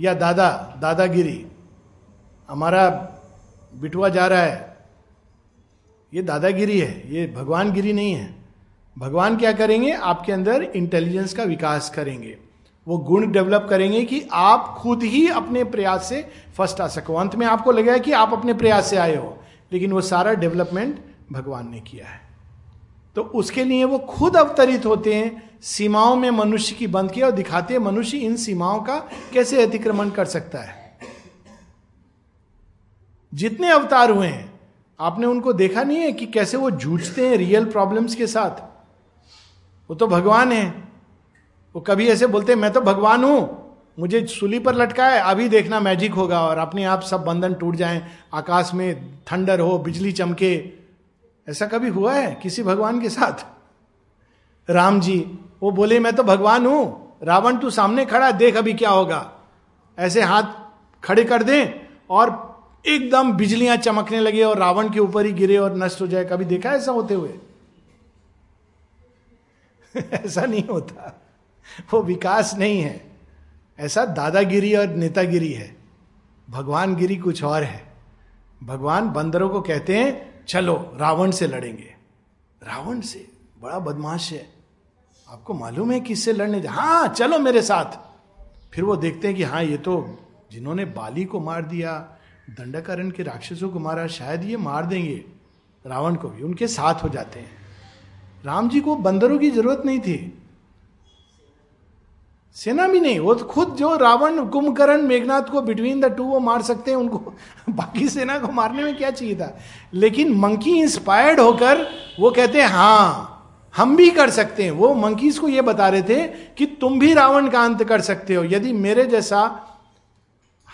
या दादा दादागिरी, हमारा बिटुआ जा रहा है, ये दादागिरी है, ये भगवानगिरी नहीं है। भगवान क्या करेंगे, आपके अंदर इंटेलिजेंस का विकास करेंगे, वो गुण डेवलप करेंगे कि आप खुद ही अपने प्रयास से फर्स्ट आ सको। अंत में आपको लगेगा कि आप अपने प्रयास से आए हो, लेकिन वो सारा डेवलपमेंट भगवान ने किया है। तो उसके लिए वो खुद अवतरित होते हैं, सीमाओं में मनुष्य की बंद किया और दिखाते हैं मनुष्य इन सीमाओं का कैसे अतिक्रमण कर सकता है। जितने अवतार हुए हैं आपने उनको देखा नहीं है कि कैसे वो जूझते हैं रियल प्रॉब्लम्स के साथ। वो तो भगवान है, वो कभी ऐसे बोलते हैं मैं तो भगवान हूं, मुझे सूली पर लटका है, अभी देखना मैजिक होगा और अपने आप सब बंधन टूट जाएं, आकाश में थंडर हो, बिजली चमके। ऐसा कभी हुआ है किसी भगवान के साथ? राम जी वो बोले मैं तो भगवान हूं, रावण तू सामने खड़ा देख अभी क्या होगा, ऐसे हाथ खड़े कर दें और एकदम बिजलियां चमकने लगे और रावण के ऊपर ही गिरे और नष्ट हो जाए। कभी देखा ऐसा होते हुए? ऐसा नहीं होता, वो विकास नहीं है। ऐसा दादागिरी और नेतागिरी है, भगवानगिरी कुछ और है। भगवान बंदरों को कहते हैं चलो रावण से लड़ेंगे, रावण से, बड़ा बदमाश है, आपको मालूम है किससे लड़ने जा, हाँ चलो मेरे साथ। फिर वो देखते हैं कि हाँ ये तो जिन्होंने बाली को मार दिया, दंडकारण्य के राक्षसों को मारा, शायद ये मार देंगे रावण को भी, उनके साथ हो जाते हैं। राम जी को बंदरों की जरूरत नहीं थी, सेना भी नहीं, वो तो खुद जो रावण, कुंभकर्ण, मेघनाथ को बिटवीन द टू वो मार सकते हैं, उनको बाकी सेना को मारने में क्या चाहिए था। लेकिन मंकी इंस्पायर्ड होकर वो कहते हैं हाँ हम भी कर सकते हैं। वो मंकीज को ये बता रहे थे कि तुम भी रावण का अंत कर सकते हो, यदि मेरे जैसा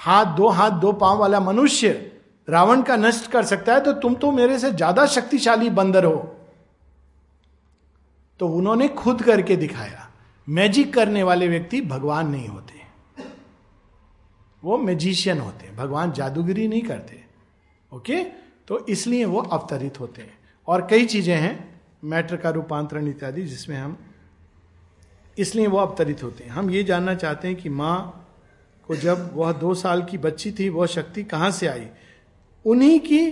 हाथ दो हाथ दो पांव वाला मनुष्य रावण का नष्ट कर सकता है तो तुम तो मेरे से ज्यादा शक्तिशाली बंदर हो। तो उन्होंने खुद करके दिखाया। मैजिक करने वाले व्यक्ति भगवान नहीं होते, वो मैजिशियन होते हैं, भगवान जादूगिरी नहीं करते। ओके, तो इसलिए वो अवतरित होते हैं। और कई चीजें हैं, मैटर का रूपांतरण इत्यादि, जिसमें हम, इसलिए वो अवतरित होते हैं। हम ये जानना चाहते हैं कि माँ को जब वह दो साल की बच्ची थी वह शक्ति कहाँ से आई। उन्हीं की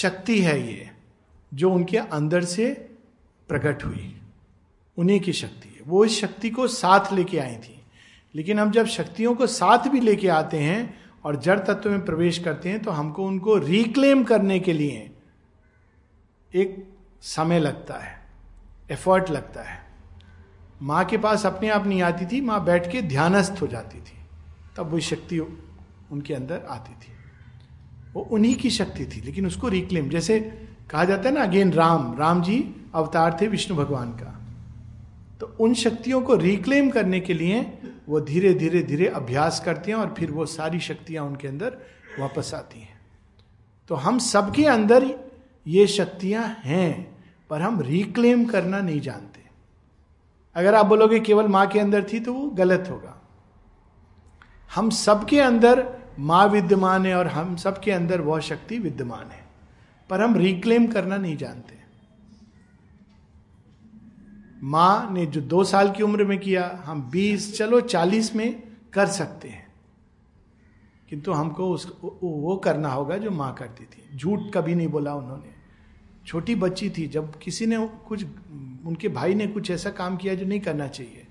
शक्ति है ये, जो उनके अंदर से प्रकट हुई, उन्हीं की शक्ति है। वो इस शक्ति को साथ लेके आई थी। लेकिन हम जब शक्तियों को साथ भी लेके आते हैं और जड़ तत्व में प्रवेश करते हैं तो हमको उनको रिक्लेम करने के लिए एक समय लगता है, एफर्ट लगता है। माँ के पास अपने आप नहीं आती थी, माँ बैठ के ध्यानस्थ हो जाती थी, तब वो शक्ति उनके अंदर आती थी। वो उन्हीं की शक्ति थी, लेकिन उसको रिक्लेम, जैसे कहा जाता है ना अगेन, राम राम जी अवतार थे विष्णु भगवान का। तो उन शक्तियों को रिक्लेम करने के लिए वो धीरे धीरे धीरे अभ्यास करते हैं और फिर वो सारी शक्तियाँ उनके अंदर वापस आती हैं। तो हम सबके अंदर ये शक्तियाँ हैं, पर हम रिक्लेम करना नहीं जानते। अगर आप बोलोगे केवल माँ के अंदर थी तो वो गलत होगा। हम सबके अंदर माँ विद्यमान है और हम सबके अंदर वह शक्ति विद्यमान है, पर हम रिक्लेम करना नहीं जानते। माँ ने जो दो साल की उम्र में किया, हम बीस, चलो चालीस में कर सकते हैं, किंतु हमको उस वो करना होगा जो माँ करती थी। झूठ कभी नहीं बोला उन्होंने, छोटी बच्ची थी, जब किसी ने कुछ, उनके भाई ने कुछ ऐसा काम किया जो नहीं करना चाहिए,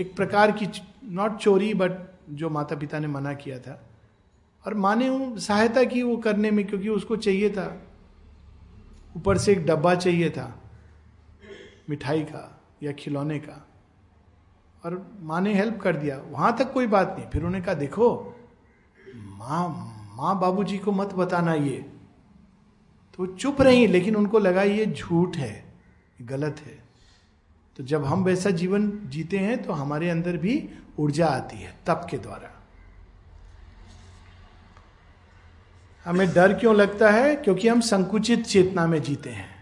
एक प्रकार की नॉट चोरी बट जो माता पिता ने मना किया था, और माँ ने सहायता की वो करने में, क्योंकि उसको चाहिए था, ऊपर से एक डब्बा चाहिए था मिठाई का या खिलौने का, और माँ ने हेल्प कर दिया, वहाँ तक कोई बात नहीं। फिर उन्होंने कहा देखो माँ माँ बाबूजी को मत बताना ये, तो चुप रही, लेकिन उनको लगा ये झूठ है, गलत है। तो जब हम वैसा जीवन जीते हैं तो हमारे अंदर भी ऊर्जा आती है तप के द्वारा। हमें डर क्यों लगता है? क्योंकि हम संकुचित चेतना में जीते हैं।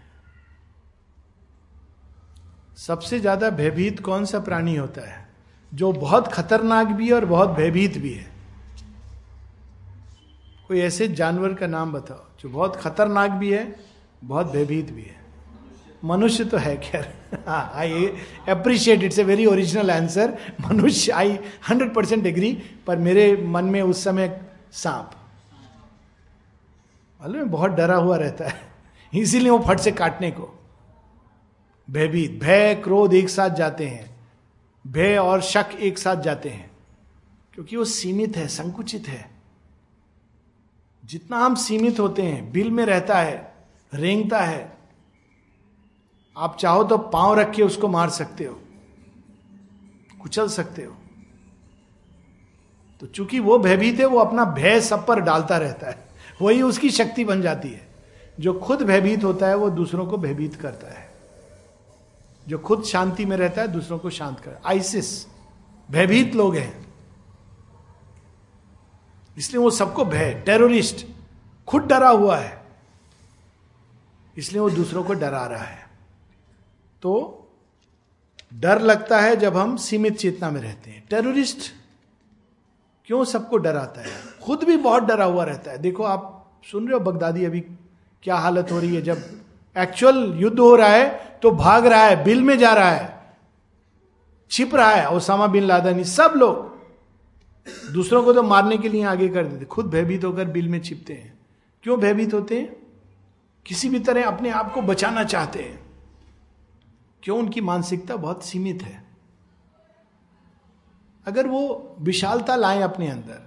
सबसे ज्यादा भयभीत कौन सा प्राणी होता है? जो बहुत खतरनाक भी है और बहुत भयभीत भी है। कोई ऐसे जानवर का नाम बताओ जो बहुत खतरनाक भी है, बहुत भयभीत भी है। मनुष्य तो है खैर। I appreciate, it's a very original answer, मनुष्य। I hundred percent agree. पर मेरे मन में उस समय सांप, मालूम, बहुत डरा हुआ रहता है, इसीलिए वो फट से काटने को। भयभीत, भय क्रोध एक साथ जाते हैं, भय और शक एक साथ जाते हैं, क्योंकि वो सीमित है, संकुचित है। जितना हम सीमित होते हैं, बिल में रहता है, रेंगता है, आप चाहो तो पांव रख के उसको मार सकते हो, कुचल सकते हो। तो चूंकि वो भयभीत है, वो अपना भय सब पर डालता रहता है, वही उसकी शक्ति बन जाती है। जो खुद भयभीत होता है वो दूसरों को भयभीत करता है, जो खुद शांति में रहता है दूसरों को शांत करता है। आइसिस भयभीत लोग हैं, इसलिए वो सबको भय। टेररिस्ट खुद डरा हुआ है, इसलिए वो दूसरों को डरा रहा है। तो डर लगता है जब हम सीमित चेतना में रहते हैं। टेररिस्ट क्यों सबको डराता है? खुद भी बहुत डरा हुआ रहता है। देखो आप सुन रहे हो बगदादी, अभी क्या हालत हो रही है। जब एक्चुअल युद्ध हो रहा है तो भाग रहा है, बिल में जा रहा है, छिप रहा है। ओसामा बिन लादेन, सब लोग दूसरों को तो मारने के लिए आगे कर देते, खुद भयभीत होकर बिल में छिपते हैं। क्यों भयभीत होते हैं? किसी भी तरह अपने आप को बचाना चाहते हैं, क्यों? उनकी मानसिकता बहुत सीमित है। अगर वो विशालता लाएं अपने अंदर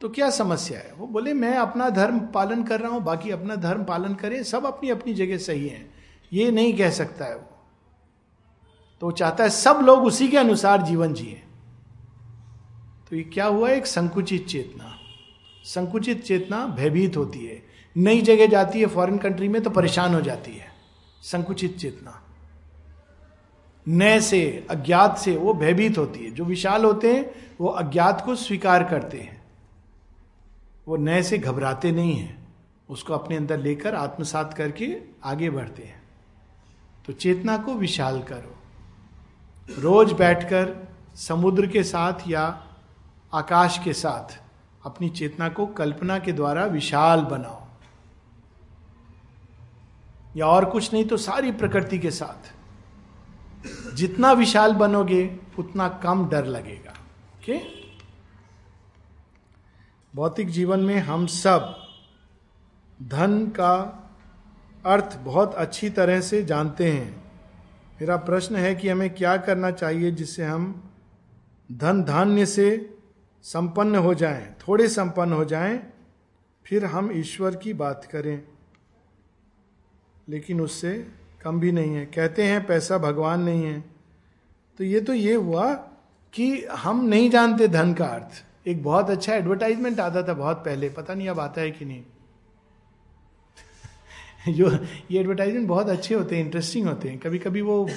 तो क्या समस्या है? वो बोले मैं अपना धर्म पालन कर रहा हूं, बाकी अपना धर्म पालन करें, सब अपनी अपनी जगह सही है, ये नहीं कह सकता है वो। तो वो चाहता है सब लोग उसी के अनुसार जीवन जिए। तो ये क्या हुआ? एक संकुचित चेतना। संकुचित चेतना भयभीत होती है, नई जगह जाती है फॉरेन कंट्री में तो परेशान हो जाती है। संकुचित चेतना नए से, अज्ञात से वो भयभीत होती है। जो विशाल होते हैं वो अज्ञात को स्वीकार करते हैं, वो नए से घबराते नहीं हैं, उसको अपने अंदर लेकर आत्मसात करके आगे बढ़ते हैं। तो चेतना को विशाल करो। रोज बैठकर समुद्र के साथ या आकाश के साथ अपनी चेतना को कल्पना के द्वारा विशाल बनाओ, या और कुछ नहीं तो सारी प्रकृति के साथ। जितना विशाल बनोगे उतना कम डर लगेगा। ओके? भौतिक जीवन में हम सब धन का अर्थ बहुत अच्छी तरह से जानते हैं। मेरा प्रश्न है कि हमें क्या करना चाहिए जिससे हम धन धान्य से संपन्न हो जाएं, थोड़े संपन्न हो जाएं, फिर हम ईश्वर की बात करें, लेकिन उससे कम भी नहीं है। कहते हैं पैसा भगवान नहीं है। तो ये तो ये हुआ कि हम नहीं जानते धन का अर्थ। एक बहुत अच्छा एडवर्टाइजमेंट आता था बहुत पहले, पता नहीं अब आता है कि नहीं। जो ये एडवर्टाइजमेंट बहुत अच्छे होते हैं, इंटरेस्टिंग होते हैं। कभी कभी वो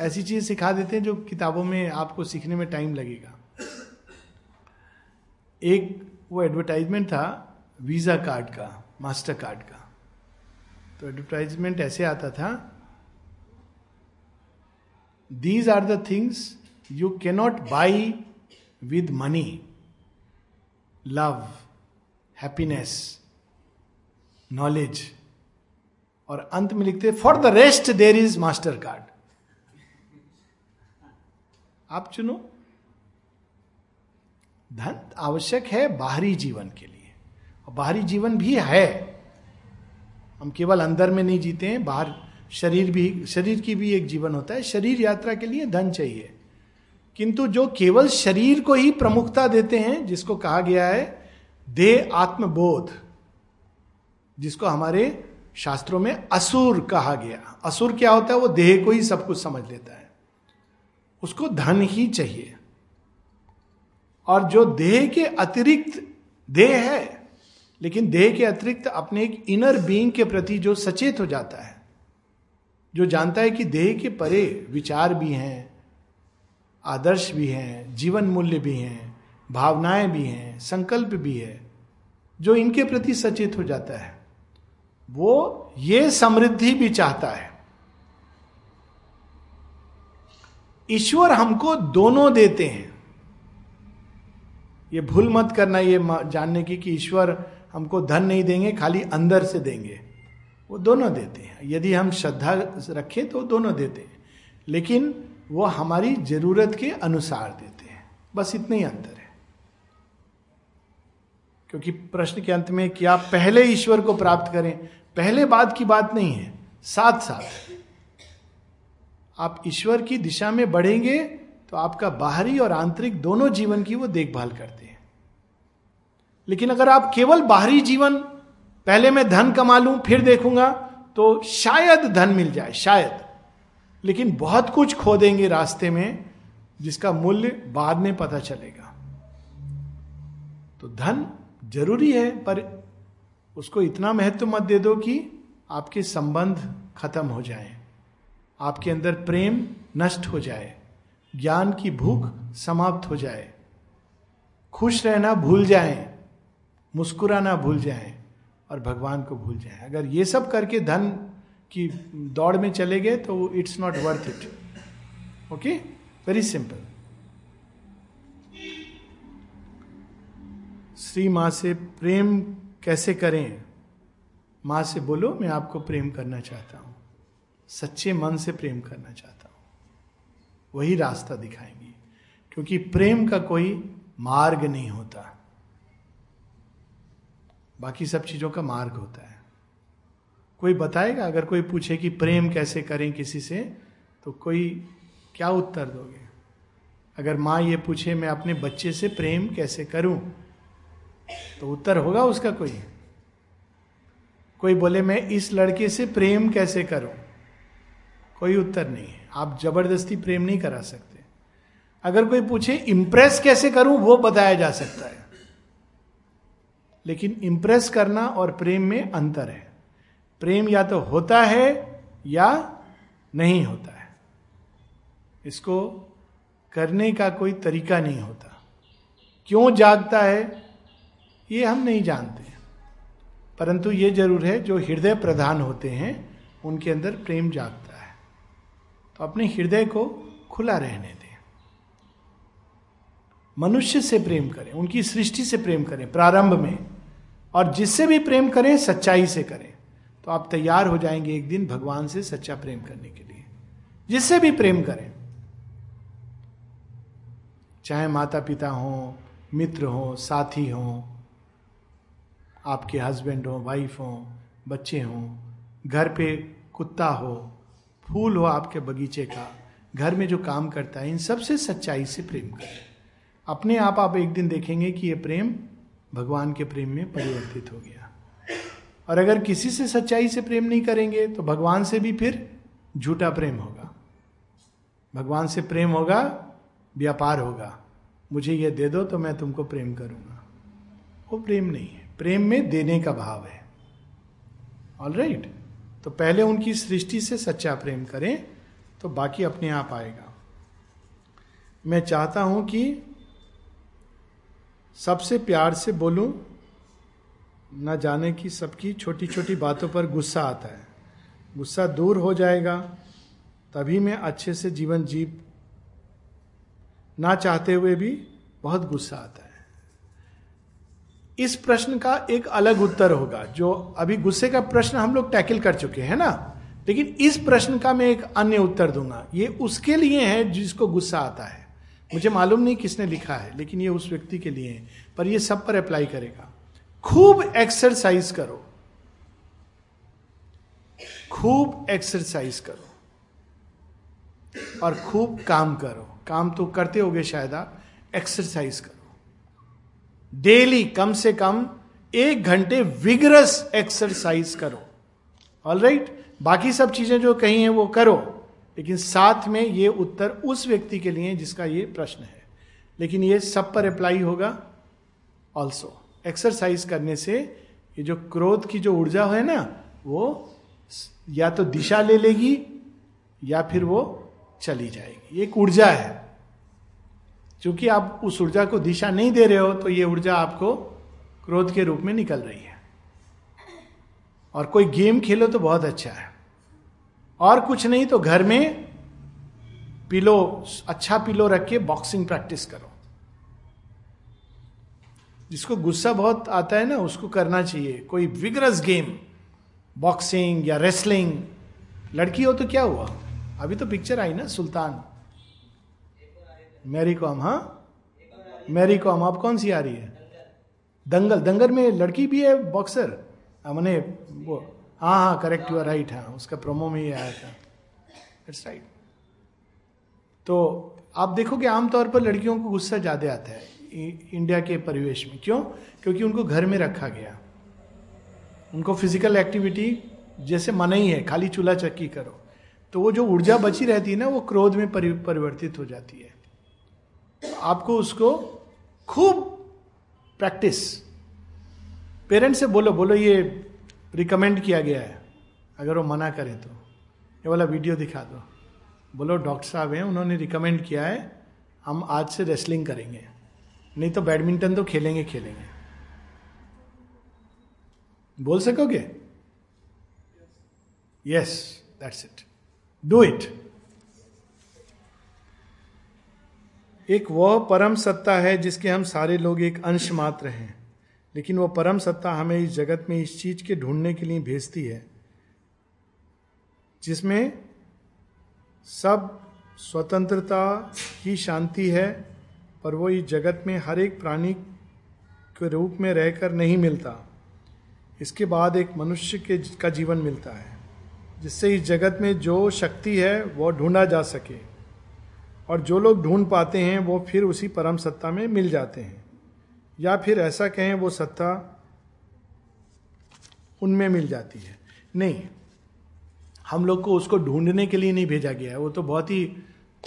ऐसी चीज़ सिखा देते हैं जो किताबों में आपको सीखने में टाइम लगेगा। एक वो एडवर्टाइजमेंट था वीज़ा कार्ड का, मास्टर कार्ड का। तो एडवर्टाइजमेंट ऐसे आता था, these are the things you cannot buy with money, love, happiness, knowledge, और अंत में लिखते for the rest there is Mastercard. आप चुनो। धन आवश्यक है बाहरी जीवन के लिए, और बाहरी जीवन भी है, हम केवल अंदर में नहीं जीते हैं, बाहर शरीर भी, शरीर की भी एक जीवन होता है। शरीर यात्रा के लिए धन चाहिए, किंतु जो केवल शरीर को ही प्रमुखता देते हैं, जिसको कहा गया है देह आत्मबोध, जिसको हमारे शास्त्रों में असुर कहा गया। असुर क्या होता है? वो देह को ही सब कुछ समझ लेता है, उसको धन ही चाहिए। और जो देह के अतिरिक्त देह है, लेकिन देह के अतिरिक्त अपने एक इनर बीइंग के प्रति जो सचेत हो जाता है, जो जानता है कि देह के परे विचार भी हैं, आदर्श भी हैं, जीवन मूल्य भी हैं, भावनाएं भी हैं, संकल्प भी है, जो इनके प्रति सचेत हो जाता है, वो ये समृद्धि भी चाहता है। ईश्वर हमको दोनों देते हैं। ये भूल मत करना ये जानने की कि ईश्वर हमको धन नहीं देंगे, खाली अंदर से देंगे। वो दोनों देते हैं, यदि हम श्रद्धा रखें तो दोनों देते हैं, लेकिन वो हमारी जरूरत के अनुसार देते हैं, बस इतना ही अंतर है। क्योंकि प्रश्न के अंत में कि आप पहले ईश्वर को प्राप्त करें, पहले बाद की बात नहीं है, साथ साथ आप ईश्वर की दिशा में बढ़ेंगे तो आपका बाहरी और आंतरिक दोनों जीवन की वो देखभाल करते हैं। लेकिन अगर आप केवल बाहरी जीवन, पहले मैं धन कमा लूं फिर देखूंगा, तो शायद धन मिल जाए, शायद, लेकिन बहुत कुछ खो देंगे रास्ते में, जिसका मूल्य बाद में पता चलेगा। तो धन जरूरी है, पर उसको इतना महत्व मत दे दो कि आपके संबंध खत्म हो जाएं, आपके अंदर प्रेम नष्ट हो जाए, ज्ञान की भूख समाप्त हो जाए, खुश रहना भूल जाएं, मुस्कुराना भूल जाएं और भगवान को भूल जाएं। अगर ये सब करके धन की दौड़ में चले गए तो it's not worth it. Okay, very simple. Shri Maa से प्रेम कैसे करें? माँ से बोलो मैं आपको प्रेम करना चाहता हूँ, सच्चे मन से प्रेम करना चाहता हूँ, वही रास्ता दिखाएंगी। क्योंकि प्रेम का कोई मार्ग नहीं होता, बाकी सब चीजों का मार्ग होता है। कोई बताएगा? अगर कोई पूछे कि प्रेम कैसे करें किसी से, तो कोई क्या उत्तर दोगे? अगर माँ ये पूछे मैं अपने बच्चे से प्रेम कैसे करूं, तो उत्तर होगा उसका कोई? कोई बोले मैं इस लड़के से प्रेम कैसे करूं, कोई उत्तर नहीं है. आप जबरदस्ती प्रेम नहीं करा सकते. अगर कोई पूछे इंप्रेस कैसे करूं, वो बताया जा सकता है. लेकिन इंप्रेस करना और प्रेम में अंतर है. प्रेम या तो होता है या नहीं होता है. इसको करने का कोई तरीका नहीं होता. क्यों जागता है ये हम नहीं जानते, परंतु ये जरूर है जो हृदय प्रधान होते हैं उनके अंदर प्रेम जागता है. तो अपने हृदय को खुला रहने दें, मनुष्य से प्रेम करें, उनकी सृष्टि से प्रेम करें प्रारंभ में, और जिससे भी प्रेम करें सच्चाई से करें. तो आप तैयार हो जाएंगे एक दिन भगवान से सच्चा प्रेम करने के लिए. जिससे भी प्रेम करें, चाहे माता पिता हों, मित्र हों, साथी हों, आपके हस्बैंड हों, वाइफ हों, बच्चे हों, घर पे कुत्ता हो, फूल हो आपके बगीचे का, घर में जो काम करता है, इन सबसे सच्चाई से प्रेम करें. अपने आप आप एक दिन देखेंगे कि ये प्रेम भगवान के प्रेम में परिवर्तित हो गया. और अगर किसी से सच्चाई से प्रेम नहीं करेंगे तो भगवान से भी फिर झूठा प्रेम होगा. भगवान से प्रेम होगा, व्यापार होगा, मुझे ये दे दो तो मैं तुमको प्रेम करूँगा. वो प्रेम नहीं है. प्रेम में देने का भाव है. All right? तो पहले उनकी सृष्टि से सच्चा प्रेम करें, तो बाकी अपने आप आएगा. मैं चाहता हूँ कि सबसे प्यार से बोलूं, ना जाने कि सबकी छोटी छोटी बातों पर गुस्सा आता है. गुस्सा दूर हो जाएगा तभी मैं अच्छे से जीवन जी. ना चाहते हुए भी बहुत गुस्सा आता है. इस प्रश्न का एक अलग उत्तर होगा. जो अभी गुस्से का प्रश्न हम लोग टैकल कर चुके हैं ना, लेकिन इस प्रश्न का मैं एक अन्य उत्तर दूंगा. ये उसके लिए है जिसको गुस्सा आता है. मुझे मालूम नहीं किसने लिखा है, लेकिन ये उस व्यक्ति के लिए है, पर ये सब पर अप्लाई करेगा. खूब एक्सरसाइज करो, खूब एक्सरसाइज करो और खूब काम करो. काम तो करते होगे शायद आप. एक्सरसाइज करो डेली, कम से कम एक घंटे विगरस एक्सरसाइज करो. All right? बाकी सब चीजें जो कही हैं वो करो, लेकिन साथ में ये उत्तर उस व्यक्ति के लिए जिसका ये प्रश्न है. लेकिन ये सब पर अप्लाई होगा ऑल्सो. एक्सरसाइज करने से ये जो क्रोध की जो ऊर्जा है ना, वो या तो दिशा ले लेगी या फिर वो चली जाएगी. एक ऊर्जा है, क्योंकि आप उस ऊर्जा को दिशा नहीं दे रहे हो, तो ये ऊर्जा आपको क्रोध के रूप में निकल रही है. और कोई गेम खेलो तो बहुत अच्छा है, और कुछ नहीं तो घर में पिलो, अच्छा पिलो रख के बॉक्सिंग प्रैक्टिस करो. जिसको गुस्सा बहुत आता है ना, उसको करना चाहिए कोई विगरस गेम, बॉक्सिंग या रेसलिंग. लड़की हो तो क्या हुआ, अभी तो पिक्चर आई ना सुल्तान, मैरी कॉम. हाँ, मैरी कॉम. आप कौन सी आ रही है? दंगल. दंगल में लड़की भी है बॉक्सर, मैंने वो. हाँ हाँ करेक्ट, यू आर राइट. हाँ, उसका प्रोमो में ही आया था. It's right. तो आप देखोगे आमतौर पर लड़कियों को गुस्सा ज्यादा आता है इंडिया के परिवेश में. क्यों? क्योंकि उनको घर में रखा गया, उनको फिजिकल एक्टिविटी जैसे मना ही है, खाली चूल्हा चक्की करो. तो वो जो ऊर्जा बची रहती है ना, वो क्रोध में परिवर्तित हो जाती है. तो आपको उसको खूब प्रैक्टिस. पेरेंट्स से बोलो, बोलो ये रिकमेंड किया गया है. अगर वो मना करें तो ये वाला वीडियो दिखा दो. बोलो डॉक्टर साहब हैं, उन्होंने रिकमेंड किया है, हम आज से रेसलिंग करेंगे, नहीं तो बैडमिंटन तो खेलेंगे खेलेंगे. बोल सकोगे? Yes, that's it. Do it. एक वह परम सत्ता है जिसके हम सारे लोग एक अंश मात्र हैं, लेकिन वह परम सत्ता हमें इस जगत में इस चीज के ढूंढने के लिए भेजती है जिसमें सब स्वतंत्रता ही शांति है, पर वो इस जगत में हर एक प्राणी के रूप में रहकर नहीं मिलता. इसके बाद एक मनुष्य के का जीवन मिलता है जिससे इस जगत में जो शक्ति है वो ढूंढा जा सके, और जो लोग ढूंढ पाते हैं वो फिर उसी परम सत्ता में मिल जाते हैं, या फिर ऐसा कहें वो सत्ता उनमें मिल जाती है। नहीं, हम लोग को उसको ढूंढने के लिए नहीं भेजा गया है, वो तो बहुत ही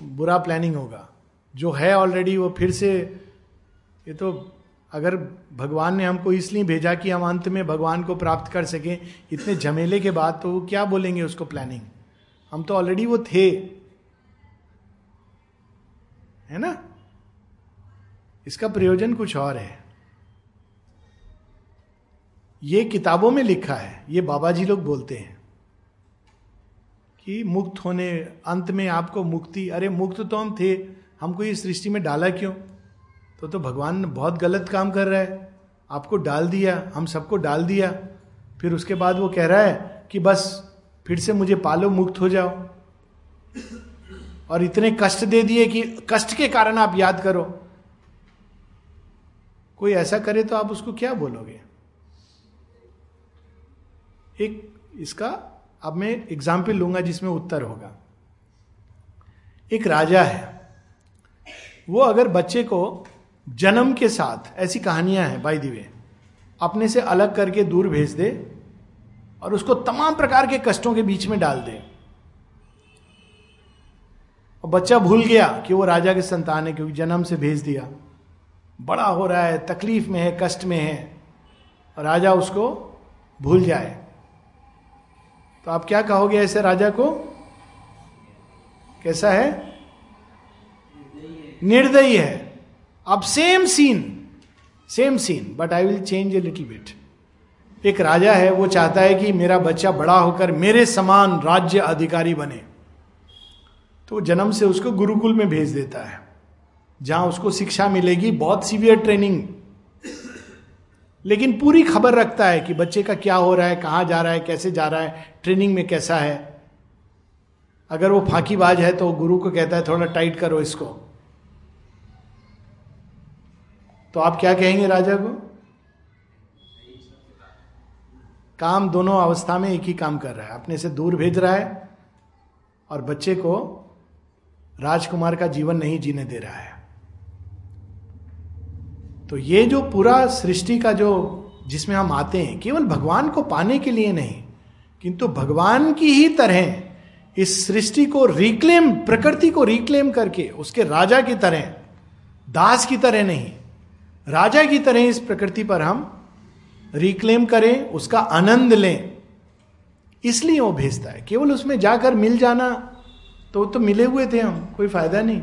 बुरा प्लानिंग होगा। जो है ऑलरेडी वो फिर से, ये तो अगर भगवान ने हमको इसलिए भेजा कि हम अंत में भगवान को प्राप्त कर सकें, इतने झमेले के बाद तो वो क्या बोलेंगे उसको प्लानिंग, हम तो ऑलरेडी वो थे, है ना। इसका प्रयोजन कुछ और है। ये किताबों में लिखा है, ये बाबा जी लोग बोलते हैं कि मुक्त होने, अंत में आपको मुक्ति। अरे मुक्त तो हम थे, हमको ये सृष्टि में डाला क्यों? तो तो भगवान बहुत गलत काम कर रहा है, आपको डाल दिया, हम सबको डाल दिया, फिर उसके बाद वो कह रहा है कि बस फिर से मुझे पालो, मुक्त हो जाओ, और इतने कष्ट दे दिए कि कष्ट के कारण आप याद करो। कोई ऐसा करे तो आप उसको क्या बोलोगे? एक इसका अब मैं एग्जाम्पल लूंगा जिसमें उत्तर होगा। एक राजा है, वो अगर बच्चे को जन्म के साथ, ऐसी कहानियां हैं बाय द वे, अपने से अलग करके दूर भेज दे और उसको तमाम प्रकार के कष्टों के बीच में डाल दे, और बच्चा भूल गया कि वो राजा के संतान है क्योंकि जन्म से भेज दिया, बड़ा हो रहा है, तकलीफ में है, कष्ट में है, और राजा उसको भूल जाए, तो आप क्या कहोगे ऐसे राजा को? कैसा है? निर्दयी है। अब same scene, same scene, but I will change a little bit. एक राजा है, वो चाहता है कि मेरा बच्चा बड़ा होकर मेरे समान राज्य अधिकारी बने, तो जन्म से उसको गुरुकुल में भेज देता है जहां उसको शिक्षा मिलेगी, बहुत सीवियर ट्रेनिंग, लेकिन पूरी खबर रखता है कि बच्चे का क्या हो रहा है, कहां जा रहा है, कैसे जा रहा है, ट्रेनिंग में कैसा है। अगर वो फांकीबाज है तो गुरु को कहता है थोड़ा टाइट करो इसको, तो आप क्या कहेंगे राजा को? काम दोनों अवस्था में एक ही काम कर रहा है, अपने से दूर भेज रहा है और बच्चे को राजकुमार का जीवन नहीं जीने दे रहा है। तो ये जो पूरा सृष्टि का जो जिसमें हम आते हैं, केवल भगवान को पाने के लिए नहीं, किंतु भगवान की ही तरह इस सृष्टि को रिक्लेम, प्रकृति को रिक्लेम करके उसके राजा की तरह, दास की तरह नहीं, राजा की तरह इस प्रकृति पर हम रिक्लेम करें, उसका आनंद लें, इसलिए वो भेजता है। केवल उसमें जाकर मिल जाना, तो तो मिले हुए थे हम, कोई फायदा नहीं।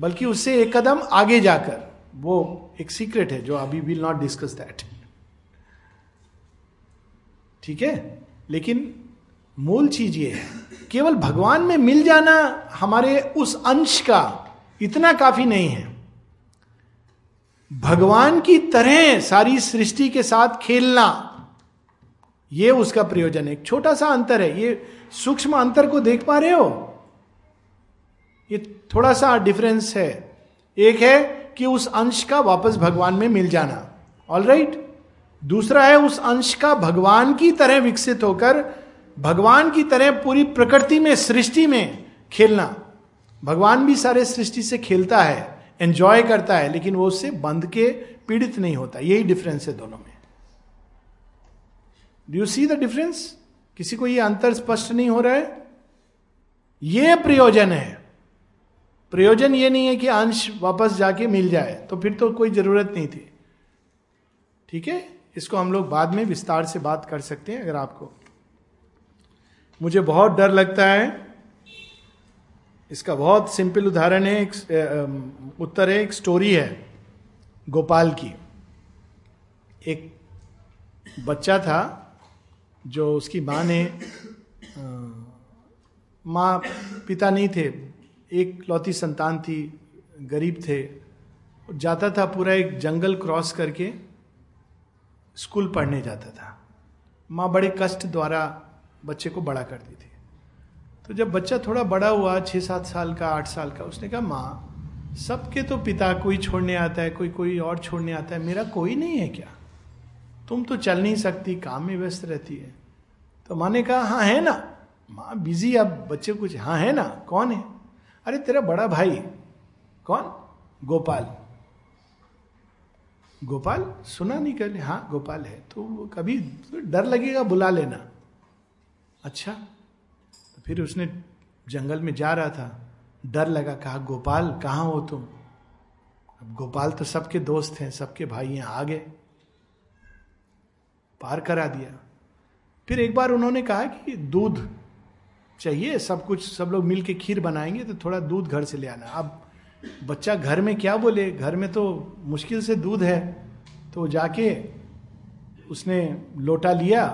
बल्कि उससे एक कदम आगे जाकर, वो एक सीक्रेट है जो अभी विल नॉट डिस्कस दैट, ठीक है। लेकिन मूल चीज ये है, केवल भगवान में मिल जाना हमारे उस अंश का इतना काफी नहीं है, भगवान की तरह सारी सृष्टि के साथ खेलना, यह उसका प्रयोजन है। एक छोटा सा अंतर है, ये सूक्ष्म अंतर को देख पा रहे हो, ये थोड़ा सा डिफरेंस है। एक है कि उस अंश का वापस भगवान में मिल जाना, ऑलराइट। दूसरा है उस अंश का भगवान की तरह विकसित होकर, भगवान की तरह पूरी प्रकृति में, सृष्टि में खेलना। भगवान भी सारे सृष्टि से खेलता है, एंजॉय करता है, लेकिन वो उससे बंध के पीड़ित नहीं होता। यही डिफरेंस है दोनों में। Do you see the difference? किसी को ये अंतर स्पष्ट नहीं हो रहा है? ये प्रयोजन है। प्रयोजन ये नहीं है कि अंश वापस जाके मिल जाए, तो फिर तो कोई जरूरत नहीं थी, ठीक है। इसको हम लोग बाद में विस्तार से बात कर सकते हैं अगर आपको। मुझे बहुत डर लगता है। इसका बहुत सिंपल उदाहरण है, एक उत्तर है, एक स्टोरी है गोपाल की। एक बच्चा था जो उसकी माँ ने, माँ पिता नहीं थे, एक लौती संतान थी, गरीब थे, जाता था पूरा एक जंगल क्रॉस करके स्कूल पढ़ने जाता था। माँ बड़े कष्ट द्वारा बच्चे को बड़ा करती थी। तो जब बच्चा थोड़ा बड़ा हुआ, छः सात साल का, आठ साल का, उसने कहा माँ सबके तो पिता कोई छोड़ने आता है, कोई कोई और छोड़ने आता है, मेरा कोई नहीं है क्या? तुम तो चल नहीं सकती, काम में व्यस्त रहती है। तो माँ ने कहा हाँ है ना, माँ बिजी, अब बच्चे कुछ, हाँ है ना, कौन है? अरे तेरा बड़ा भाई। कौन? गोपाल। गोपाल सुना नहीं? कर ले, हाँ गोपाल है। तो कभी डर लगेगा बुला लेना। अच्छा। तो फिर उसने, जंगल में जा रहा था, डर लगा, कहा गोपाल कहाँ हो तुम? अब गोपाल तो सबके दोस्त हैं, सबके भाई हैं, आ गए, पार करा दिया। फिर एक बार उन्होंने कहा कि दूध चाहिए, सब कुछ, सब लोग मिल के खीर बनाएंगे, तो थोड़ा दूध घर से ले आना। अब बच्चा घर में क्या बोले, घर में तो मुश्किल से दूध है। तो जाके उसने लोटा लिया,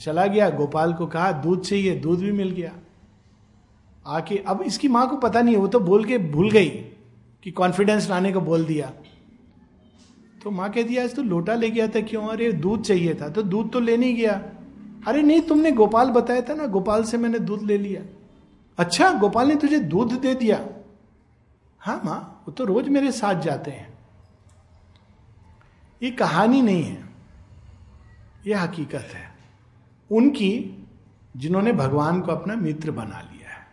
चला गया, गोपाल को कहा दूध चाहिए, दूध भी मिल गया। आके, अब इसकी माँ को पता नहीं है, वो तो बोल के भूल गई कि कॉन्फिडेंस लाने को बोल दिया। तो माँ कह दिया आज तो लोटा ले गया था क्यों? अरे दूध चाहिए था। तो दूध तो ले नहीं गया। अरे नहीं, तुमने गोपाल बताया था ना, गोपाल से मैंने दूध ले लिया। अच्छा, गोपाल ने तुझे दूध दे दिया? हाँ माँ, वो तो रोज मेरे साथ जाते हैं। ये कहानी नहीं है, ये हकीकत है उनकी जिन्होंने भगवान को अपना मित्र बना लिया है।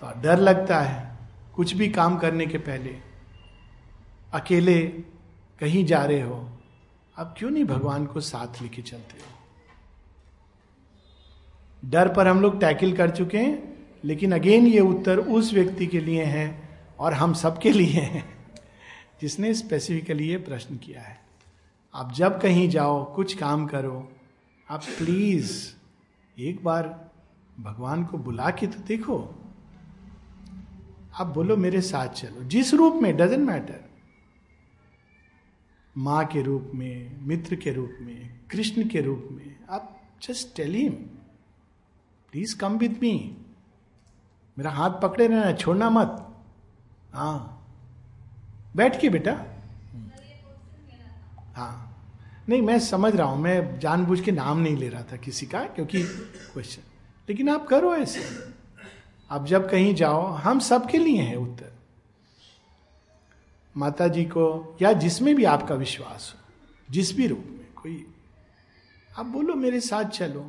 तो डर लगता है कुछ भी काम करने के पहले, अकेले कहीं जा रहे हो, आप क्यों नहीं भगवान को साथ लेके चलते हो? डर पर हम लोग टैकल कर चुके हैं, लेकिन अगेन ये उत्तर उस व्यक्ति के लिए है और हम सबके लिए है जिसने स्पेसिफिकली ये प्रश्न किया है। आप जब कहीं जाओ, कुछ काम करो, आप प्लीज एक बार भगवान को बुला के तो देखो। आप बोलो मेरे साथ चलो, जिस रूप में, डजेंट मैटर, माँ के रूप में, मित्र के रूप में, कृष्ण के रूप में। आप just tell him please come with me, मेरा हाथ पकड़े रहना, छोड़ना मत। हाँ बैठ के बेटा। हाँ नहीं, मैं समझ रहा हूँ, मैं जानबूझ के नाम नहीं ले रहा था किसी का, क्योंकि क्वेश्चन, लेकिन आप करो ऐसे। आप जब कहीं जाओ, हम सबके लिए है उत्तर, माता जी को या जिसमें भी आपका विश्वास हो, जिस भी रूप में कोई, आप बोलो मेरे साथ चलो।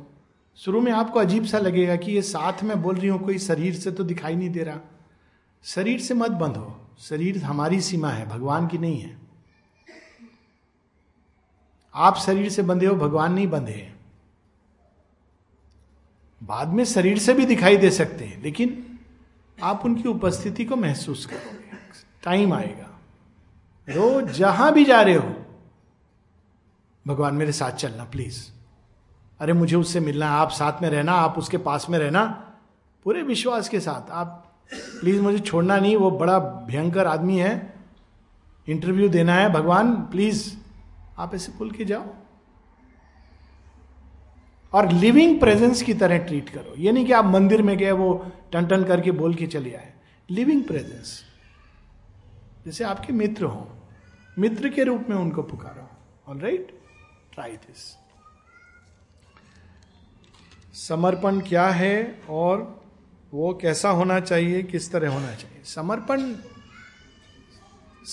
शुरू में आपको अजीब सा लगेगा कि ये साथ में बोल रही हूँ, कोई शरीर से तो दिखाई नहीं दे रहा। शरीर से मत बंधो, शरीर हमारी सीमा है, भगवान की नहीं है। आप शरीर से बंधे हो, भगवान नहीं बंधे हैं। बाद में शरीर से भी दिखाई दे सकते हैं, लेकिन आप उनकी उपस्थिति को महसूस करोगे। टाइम आएगा, रोज जहां भी जा रहे हो, भगवान मेरे साथ चलना प्लीज, अरे मुझे उससे मिलना, आप साथ में रहना, आप उसके पास में रहना, पूरे विश्वास के साथ। आप प्लीज मुझे छोड़ना नहीं, वो बड़ा भयंकर आदमी है, इंटरव्यू देना है, भगवान प्लीज। आप ऐसे बोल के जाओ और लिविंग प्रेजेंस की तरह ट्रीट करो। ये नहीं कि आप मंदिर में गए, वो टन टन करके बोल के चले आए। लिविंग प्रेजेंस, जैसे आपके मित्र हो, मित्र के रूप में उनको पुकारो। Alright, try this. समर्पण क्या है और वो कैसा होना चाहिए, किस तरह होना चाहिए? समर्पण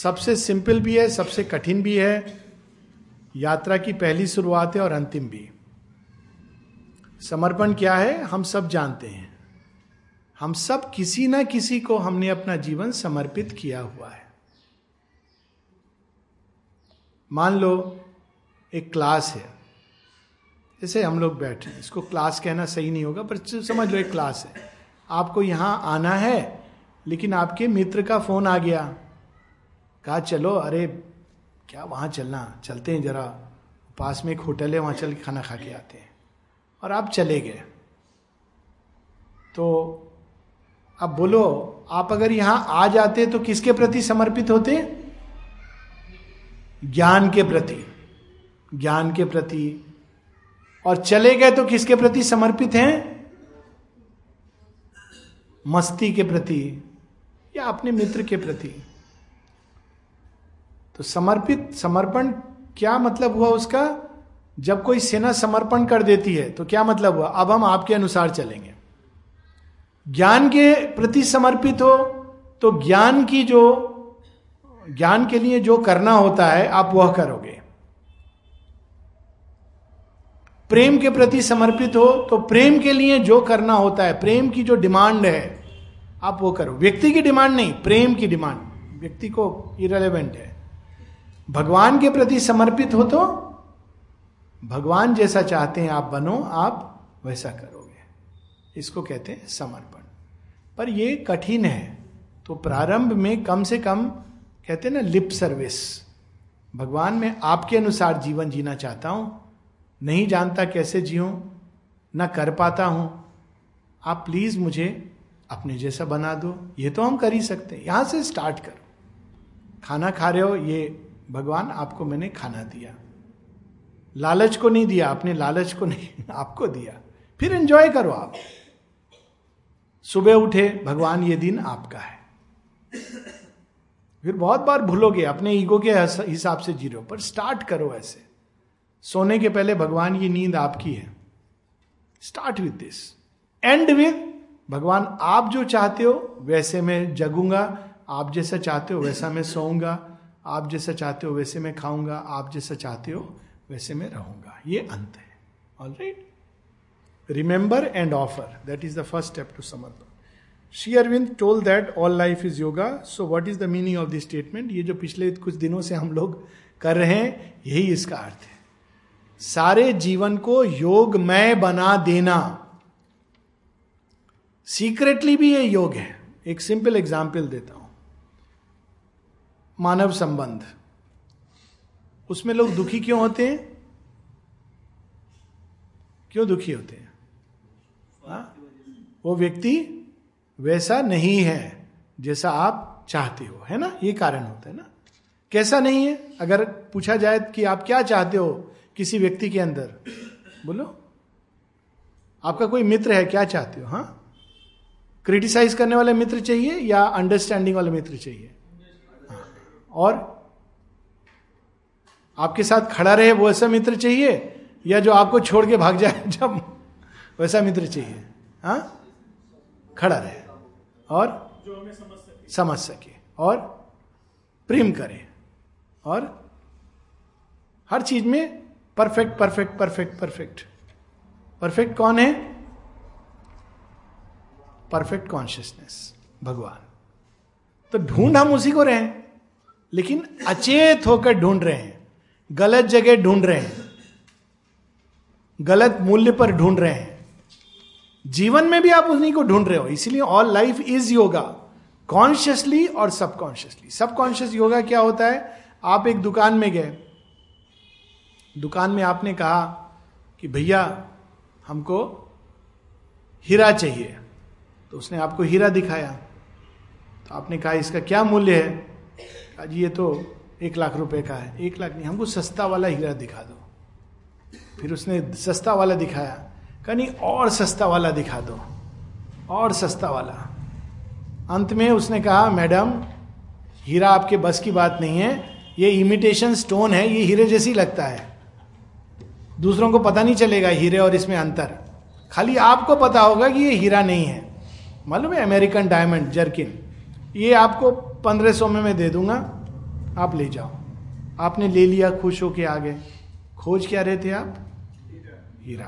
सबसे सिंपल भी है, सबसे कठिन भी है, यात्रा की पहली शुरुआत है और अंतिम भी। समर्पण क्या है हम सब जानते हैं, हम सब किसी ना किसी को हमने अपना जीवन समर्पित किया हुआ है। मान लो एक क्लास है, जैसे हम लोग बैठे हैं, इसको क्लास कहना सही नहीं होगा, पर समझ लो एक क्लास है। आपको यहाँ आना है, लेकिन आपके मित्र का फोन आ गया, कहा चलो, अरे क्या वहाँ चलना, चलते हैं जरा, पास में एक होटल है, वहाँ चल के खाना खा के आते हैं, और आप चले गए। तो अब बोलो, आप अगर यहाँ आ जाते तो किसके प्रति समर्पित होते? ज्ञान के प्रति, ज्ञान के प्रति। और चले गए तो किसके प्रति समर्पित हैं? मस्ती के प्रति या अपने मित्र के प्रति। तो समर्पित, समर्पण क्या मतलब हुआ उसका? जब कोई सेना समर्पण कर देती है तो क्या मतलब हुआ? अब हम आपके अनुसार चलेंगे। ज्ञान के प्रति समर्पित हो तो ज्ञान की जो, ज्ञान के लिए जो करना होता है आप वह करोगे। प्रेम के प्रति समर्पित हो तो प्रेम के लिए जो करना होता है, प्रेम की जो डिमांड है आप वो करो, व्यक्ति की डिमांड नहीं, प्रेम की डिमांड, व्यक्ति को इरेलेवेंट है। भगवान के प्रति समर्पित हो तो भगवान जैसा चाहते हैं आप बनो, आप वैसा करोगे, इसको कहते हैं समर्पण। पर ये कठिन है, तो प्रारंभ में कम से कम कहते हैं ना लिप सर्विस, भगवान मैं आपके अनुसार जीवन जीना चाहता हूं, नहीं जानता कैसे जीऊं, ना कर पाता हूं, आप प्लीज मुझे अपने जैसा बना दो, ये तो हम कर ही सकते हैं, यहां से स्टार्ट करो। खाना खा रहे हो, ये भगवान आपको मैंने खाना दिया, लालच को नहीं दिया, आपने लालच को नहीं, आपको दिया, फिर एंजॉय करो आप। सुबह उठे, भगवान ये दिन आपका है। फिर बहुत बार भूलोगे, अपने ईगो के हिसाब से जी रहे हो, पर स्टार्ट करो ऐसे। सोने के पहले भगवान ये नींद आपकी है, start with this, end with भगवान आप जो चाहते हो वैसे मैं जगूंगा, आप जैसा चाहते हो वैसा मैं सोऊंगा, आप जैसा चाहते हो वैसे मैं खाऊंगा, आप जैसा चाहते हो वैसे मैं रहूंगा, ये अंत है। Alright, remember and offer, that is the first step to समर्पण। Shri Aurobindo told that all life is yoga, so what is the meaning of this statement? ये जो पिछले कुछ दिनों से हम लोग कर रहे हैं, यही इसका अर्थ है, सारे जीवन को योगमय बना देना। सीक्रेटली भी ये योग है। एक सिंपल एग्जाम्पल देता हूं, मानव संबंध, उसमें लोग दुखी क्यों होते हैं? क्यों दुखी होते हैं? आ? वो व्यक्ति वैसा नहीं है जैसा आप चाहते हो, है ना, ये कारण होता है ना। कैसा नहीं है? अगर पूछा जाए कि आप क्या चाहते हो किसी व्यक्ति के अंदर, बोलो, आपका कोई मित्र है, क्या चाहते हो? हाँ, क्रिटिसाइज करने वाले मित्र चाहिए या अंडरस्टैंडिंग वाले मित्र चाहिए? हाँ। और आपके साथ खड़ा रहे वो ऐसा मित्र चाहिए या जो आपको छोड़ के भाग जाए जब, वैसा मित्र चाहिए? हाँ, खड़ा रहे और जो हमें समझ सके, समझ सके और प्रेम करे और हर चीज में perfect perfect perfect perfect perfect कौन है? परफेक्ट कॉन्शियसनेस, भगवान। तो ढूंढ हम उसी को रहे हैं, लेकिन अचेत होकर ढूंढ रहे हैं, गलत जगह ढूंढ रहे हैं, गलत मूल्य पर ढूंढ रहे हैं। जीवन में भी आप उन्हीं को ढूंढ रहे हो, इसीलिए all life is yoga, consciously और सबकॉन्शियसली। सबकॉन्शियस योगा क्या होता है? आप एक दुकान में गए, दुकान में आपने कहा कि भैया हमको हीरा चाहिए, तो उसने आपको हीरा दिखाया, तो आपने कहा इसका क्या मूल्य है? जी ये तो एक लाख रुपए का है। एक लाख नहीं, हमको सस्ता वाला हीरा दिखा दो। फिर उसने सस्ता वाला दिखाया, कहीं और सस्ता वाला दिखा दो, और सस्ता वाला। अंत में उसने कहा मैडम हीरा आपके बस की बात नहीं है, ये इमिटेशन स्टोन है, ये हीरे जैसी लगता है, दूसरों को पता नहीं चलेगा हीरे और इसमें अंतर, खाली आपको पता होगा कि ये हीरा नहीं है। मालूम है अमेरिकन डायमंड जर्किन, ये आपको पंद्रह सौ में मैं दे दूंगा, आप ले जाओ। आपने ले लिया, खुश होके आ गए, खोज क्या रहे थे आप? हीरा।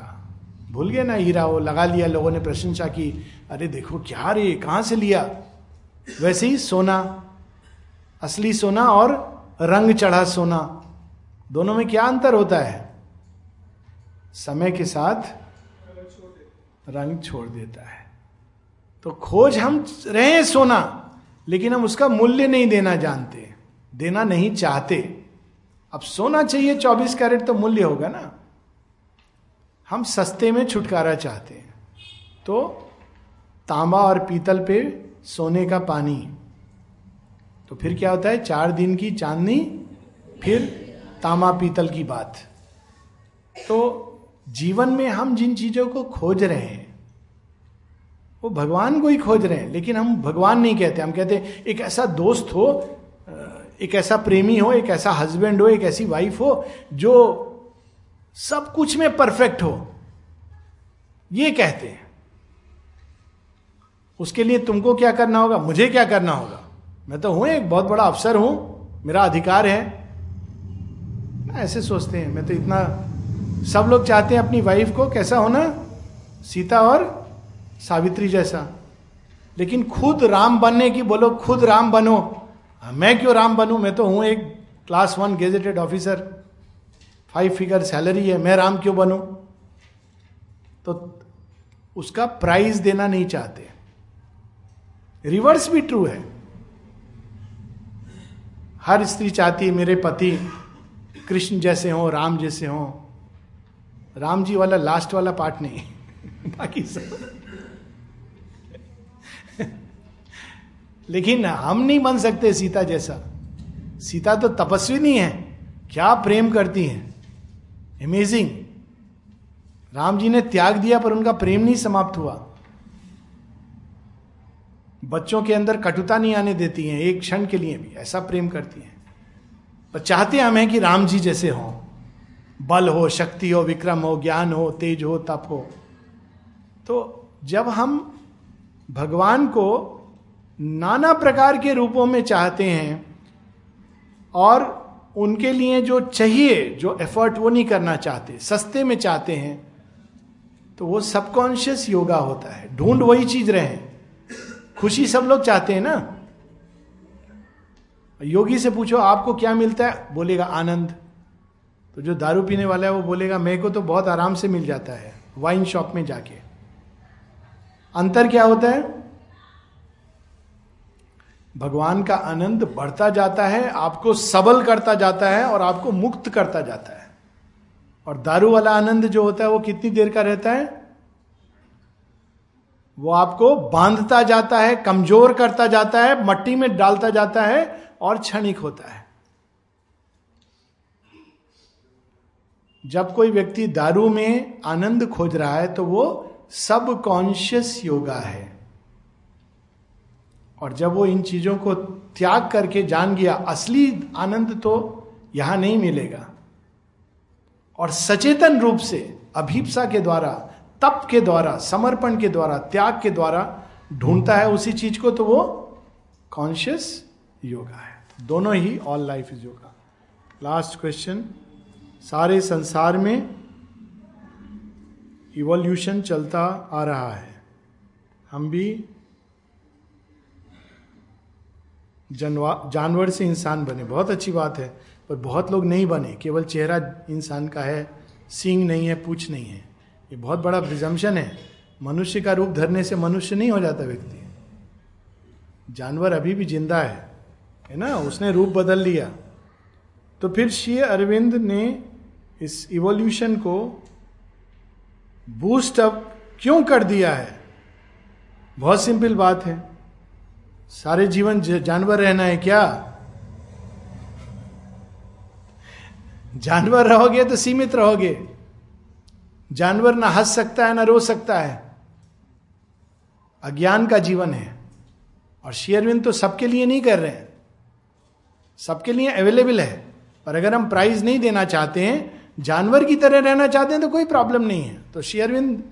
भूल गए ना हीरा, वो लगा लिया, लोगों ने प्रशंसा की, अरे देखो क्या रे, कहाँ से लिया? वैसे ही सोना, असली सोना और रंग चढ़ा सोना, दोनों में क्या अंतर होता है? समय के साथ रंग छोड़ देता है। तो खोज हम रहे हैं सोना, लेकिन हम उसका मूल्य नहीं देना जानते, देना नहीं चाहते। अब सोना चाहिए चौबीस कैरेट तो मूल्य होगा ना। हम सस्ते में छुटकारा चाहते हैं, तो तांबा और पीतल पे सोने का पानी, तो फिर क्या होता है? चार दिन की चांदनी, फिर तांबा पीतल की बात। तो जीवन में हम जिन चीजों को खोज रहे हैं वो भगवान को ही खोज रहे हैं, लेकिन हम भगवान नहीं कहते, हम कहते हैं एक ऐसा दोस्त हो, एक ऐसा प्रेमी हो, एक ऐसा हस्बैंड हो, एक ऐसी वाइफ हो जो सब कुछ में परफेक्ट हो, ये कहते हैं। उसके लिए तुमको क्या करना होगा, मुझे क्या करना होगा, मैं तो हूं, एक बहुत बड़ा अफसर हूं, मेरा अधिकार है ना, ऐसे सोचते हैं। मैं तो इतना सब लोग चाहते हैं अपनी वाइफ को कैसा होना, सीता और सावित्री जैसा, लेकिन खुद राम बनने की बोलो, खुद राम बनो। मैं क्यों राम बनूं, मैं तो हूं एक class one gazetted officer, five figure salary है, मैं राम क्यों बनूं? तो उसका प्राइज देना नहीं चाहते। रिवर्स भी ट्रू है, हर स्त्री चाहती है मेरे पति कृष्ण जैसे हो, राम जैसे हो। राम जी वाला लास्ट वाला पार्ट नहीं बाकी सब लेकिन हम नहीं बन सकते सीता जैसा। सीता तो तपस्वी नहीं है, क्या प्रेम करती हैं, अमेजिंग। राम जी ने त्याग दिया पर उनका प्रेम नहीं समाप्त हुआ। बच्चों के अंदर कटुता नहीं आने देती हैं एक क्षण के लिए भी, ऐसा प्रेम करती हैं। पर चाहते हम हैं कि राम जी जैसे हों, बल हो, शक्ति हो, विक्रम हो, ज्ञान हो, तेज हो, तप हो। तो जब हम भगवान को नाना प्रकार के रूपों में चाहते हैं और उनके लिए जो चाहिए जो एफर्ट वो नहीं करना चाहते, सस्ते में चाहते हैं, तो वो सबकॉन्शियस योगा होता है। ढूंढ वही चीज रहे हैं, खुशी सब लोग चाहते हैं ना। योगी से पूछो आपको क्या मिलता है, बोलेगा आनंद। तो जो दारू पीने वाला है वो बोलेगा मेरे को तो बहुत आराम से मिल जाता है वाइन शॉप में जाके। अंतर क्या होता है? भगवान का आनंद बढ़ता जाता है, आपको सबल करता जाता है और आपको मुक्त करता जाता है। और दारू वाला आनंद जो होता है वो कितनी देर का रहता है? वो आपको बांधता जाता है, कमजोर करता जाता है, मट्टी में डालता जाता है और क्षणिक होता है। जब कोई व्यक्ति दारू में आनंद खोज रहा है तो वो सबकॉन्शियस योगा है। और जब वो इन चीजों को त्याग करके जान गया, असली आनंद तो यहां नहीं मिलेगा। और सचेतन रूप से अभिप्सा के द्वारा, तप के द्वारा, समर्पण के द्वारा, त्याग के द्वारा ढूंढता है उसी चीज को, तो वो कॉन्शियस योगा है। दोनों ही, all life is yoga. Last question. सारे संसार में इवोल्यूशन चलता आ रहा है, हम भी जानवर से इंसान बने, बहुत अच्छी बात है, पर बहुत लोग नहीं बने। केवल चेहरा इंसान का है, सींग नहीं है, पूछ नहीं है। ये बहुत बड़ा प्रिजम्पशन है। मनुष्य का रूप धरने से मनुष्य नहीं हो जाता व्यक्ति। जानवर अभी भी जिंदा है, है ना, उसने रूप बदल लिया। तो फिर श्री अरविंद ने इस इवोल्यूशन को बूस्ट अप क्यों कर दिया है? बहुत सिंपल बात है, सारे जीवन जानवर रहना है क्या? जानवर रहोगे तो सीमित रहोगे। जानवर ना हंस सकता है ना रो सकता है, अज्ञान का जीवन है। और श्री अरविंद तो सबके लिए नहीं कर रहे हैं, सबके लिए अवेलेबल है। पर अगर हम प्राइस नहीं देना चाहते हैं, जानवर की तरह रहना चाहते हैं, तो कोई प्रॉब्लम नहीं है। तो श्री अरविंद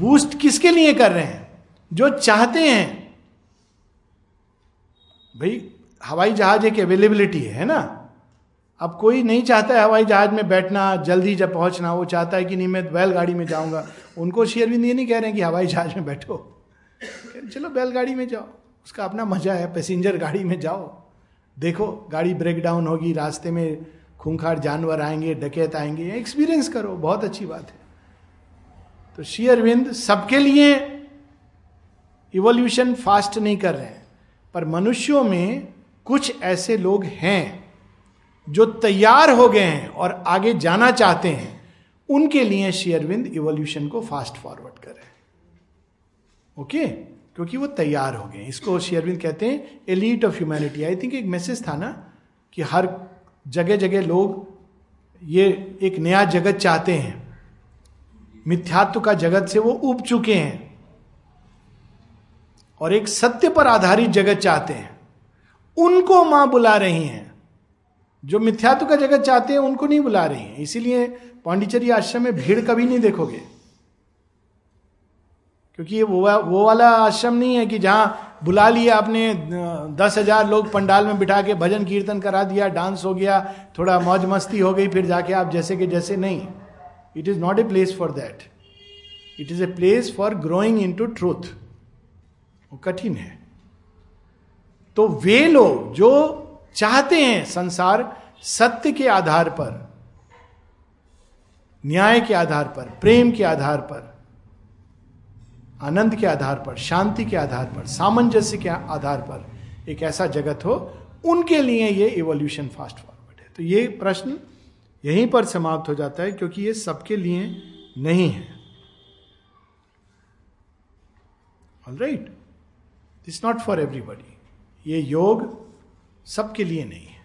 बूस्ट किसके लिए कर रहे हैं? जो चाहते हैं। भाई हवाई जहाज एक अवेलेबिलिटी है, है ना। अब कोई नहीं चाहता है हवाई जहाज में बैठना, जल्दी जब पहुंचना। वो चाहता है कि नहीं मैं बैलगाड़ी में जाऊंगा। उनको श्री अरविंद ये नहीं कह रहे हैं कि हवाई जहाज में बैठो, चलो बैलगाड़ी में जाओ, उसका अपना मजा है। पैसेंजर गाड़ी में जाओ, देखो गाड़ी ब्रेक डाउन होगी, रास्ते में खूंखार जानवर आएंगे, डकैत आएंगे, एक्सपीरियंस करो, बहुत अच्छी बात है। तो श्री अरविंद सबके लिए इवोल्यूशन फास्ट नहीं कर रहे हैं, पर मनुष्यों में कुछ ऐसे लोग हैं जो तैयार हो गए हैं और आगे जाना चाहते हैं। उनके लिए श्री अरविंद इवोल्यूशन को फास्ट फॉरवर्ड कर रहे हैं, ओके, क्योंकि वो तैयार हो गए। इसको श्री अरविंद कहते हैं elite of humanity. I think एक मैसेज था ना कि हर जगह जगह लोग ये एक नया जगत चाहते हैं, मिथ्यात्व का जगत से वो उब चुके हैं और एक सत्य पर आधारित जगत चाहते हैं। उनको मां बुला रही हैं। जो मिथ्यात्व का जगत चाहते हैं उनको नहीं बुला रही हैं। इसीलिए पांडिचेरी आश्रम में भीड़ कभी नहीं देखोगे, क्योंकि ये वो, वो वाला आश्रम नहीं है कि जहां बुला लिया आपने दस हजार लोग पंडाल में बिठा के भजन कीर्तन करा दिया, डांस हो गया, थोड़ा मौज मस्ती हो गई, फिर जाके आप जैसे के जैसे। नहीं, It is not a place for that. It is a place for growing into truth. वो कठिन है. तो वे लोग जो चाहते हैं संसार सत्य के आधार पर, न्याय के आधार पर, प्रेम के आधार पर, आनंद के आधार पर, शांति के आधार पर, सामंजस्य के आधार पर एक ऐसा जगत हो, उनके लिए ये इवोल्यूशन फास्ट फॉरवर्ड है. तो ये प्रश्न यहीं पर समाप्त हो जाता है क्योंकि ये सबके लिए नहीं है. Alright, it's not for everybody. ये योग सबके लिए नहीं है,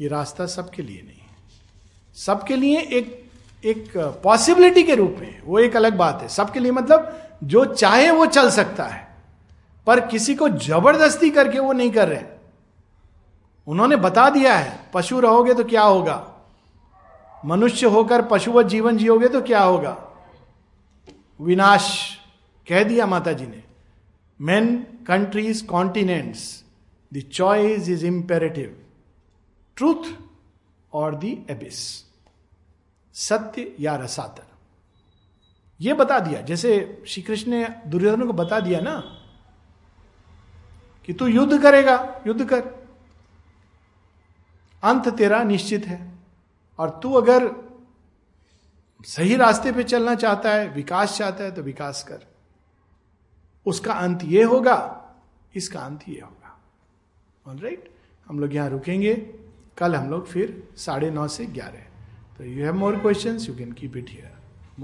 ये रास्ता सबके लिए नहीं है. सबके लिए एक एक पॉसिबिलिटी के रूप में, वो एक अलग बात है. सबके लिए मतलब जो चाहे वो चल सकता है, पर किसी को जबरदस्ती करके वो नहीं कर रहे. उन्होंने बता दिया है, पशु रहोगे तो क्या होगा, मनुष्य होकर पशुवत जीवन जियोगे तो क्या होगा, विनाश कह दिया माता जी ने. Men, countries, continents, the choice is imperative, truth और द एबिस, सत्य या रसातल. ये बता दिया, जैसे श्री कृष्ण ने दुर्योधन को बता दिया ना कि तू युद्ध करेगा, युद्ध कर, अंत तेरा निश्चित है. और तू अगर सही रास्ते पे चलना चाहता है, विकास चाहता है, तो विकास कर. उसका अंत ये होगा, इसका अंत ये होगा. ऑलराइट, हम लोग यहां रुकेंगे. कल हम लोग फिर साढ़े नौ से ग्यारह. So you have more questions, you can keep it here.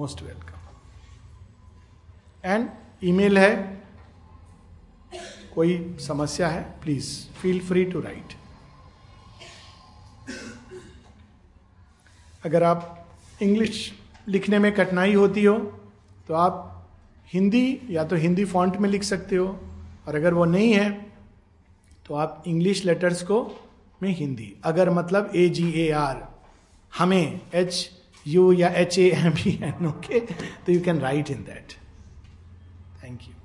Most welcome. And email है, कोई समस्या है, please feel free to write. अगर आप English लिखने में कठिनाई होती हो तो आप हिंदी या तो हिंदी फॉन्ट में लिख सकते हो, और अगर वो नहीं है तो आप English letters को में हिंदी, अगर मतलब A G A R, हमें एच यू या H A M E N, okay, तो you can write in that. Thank you.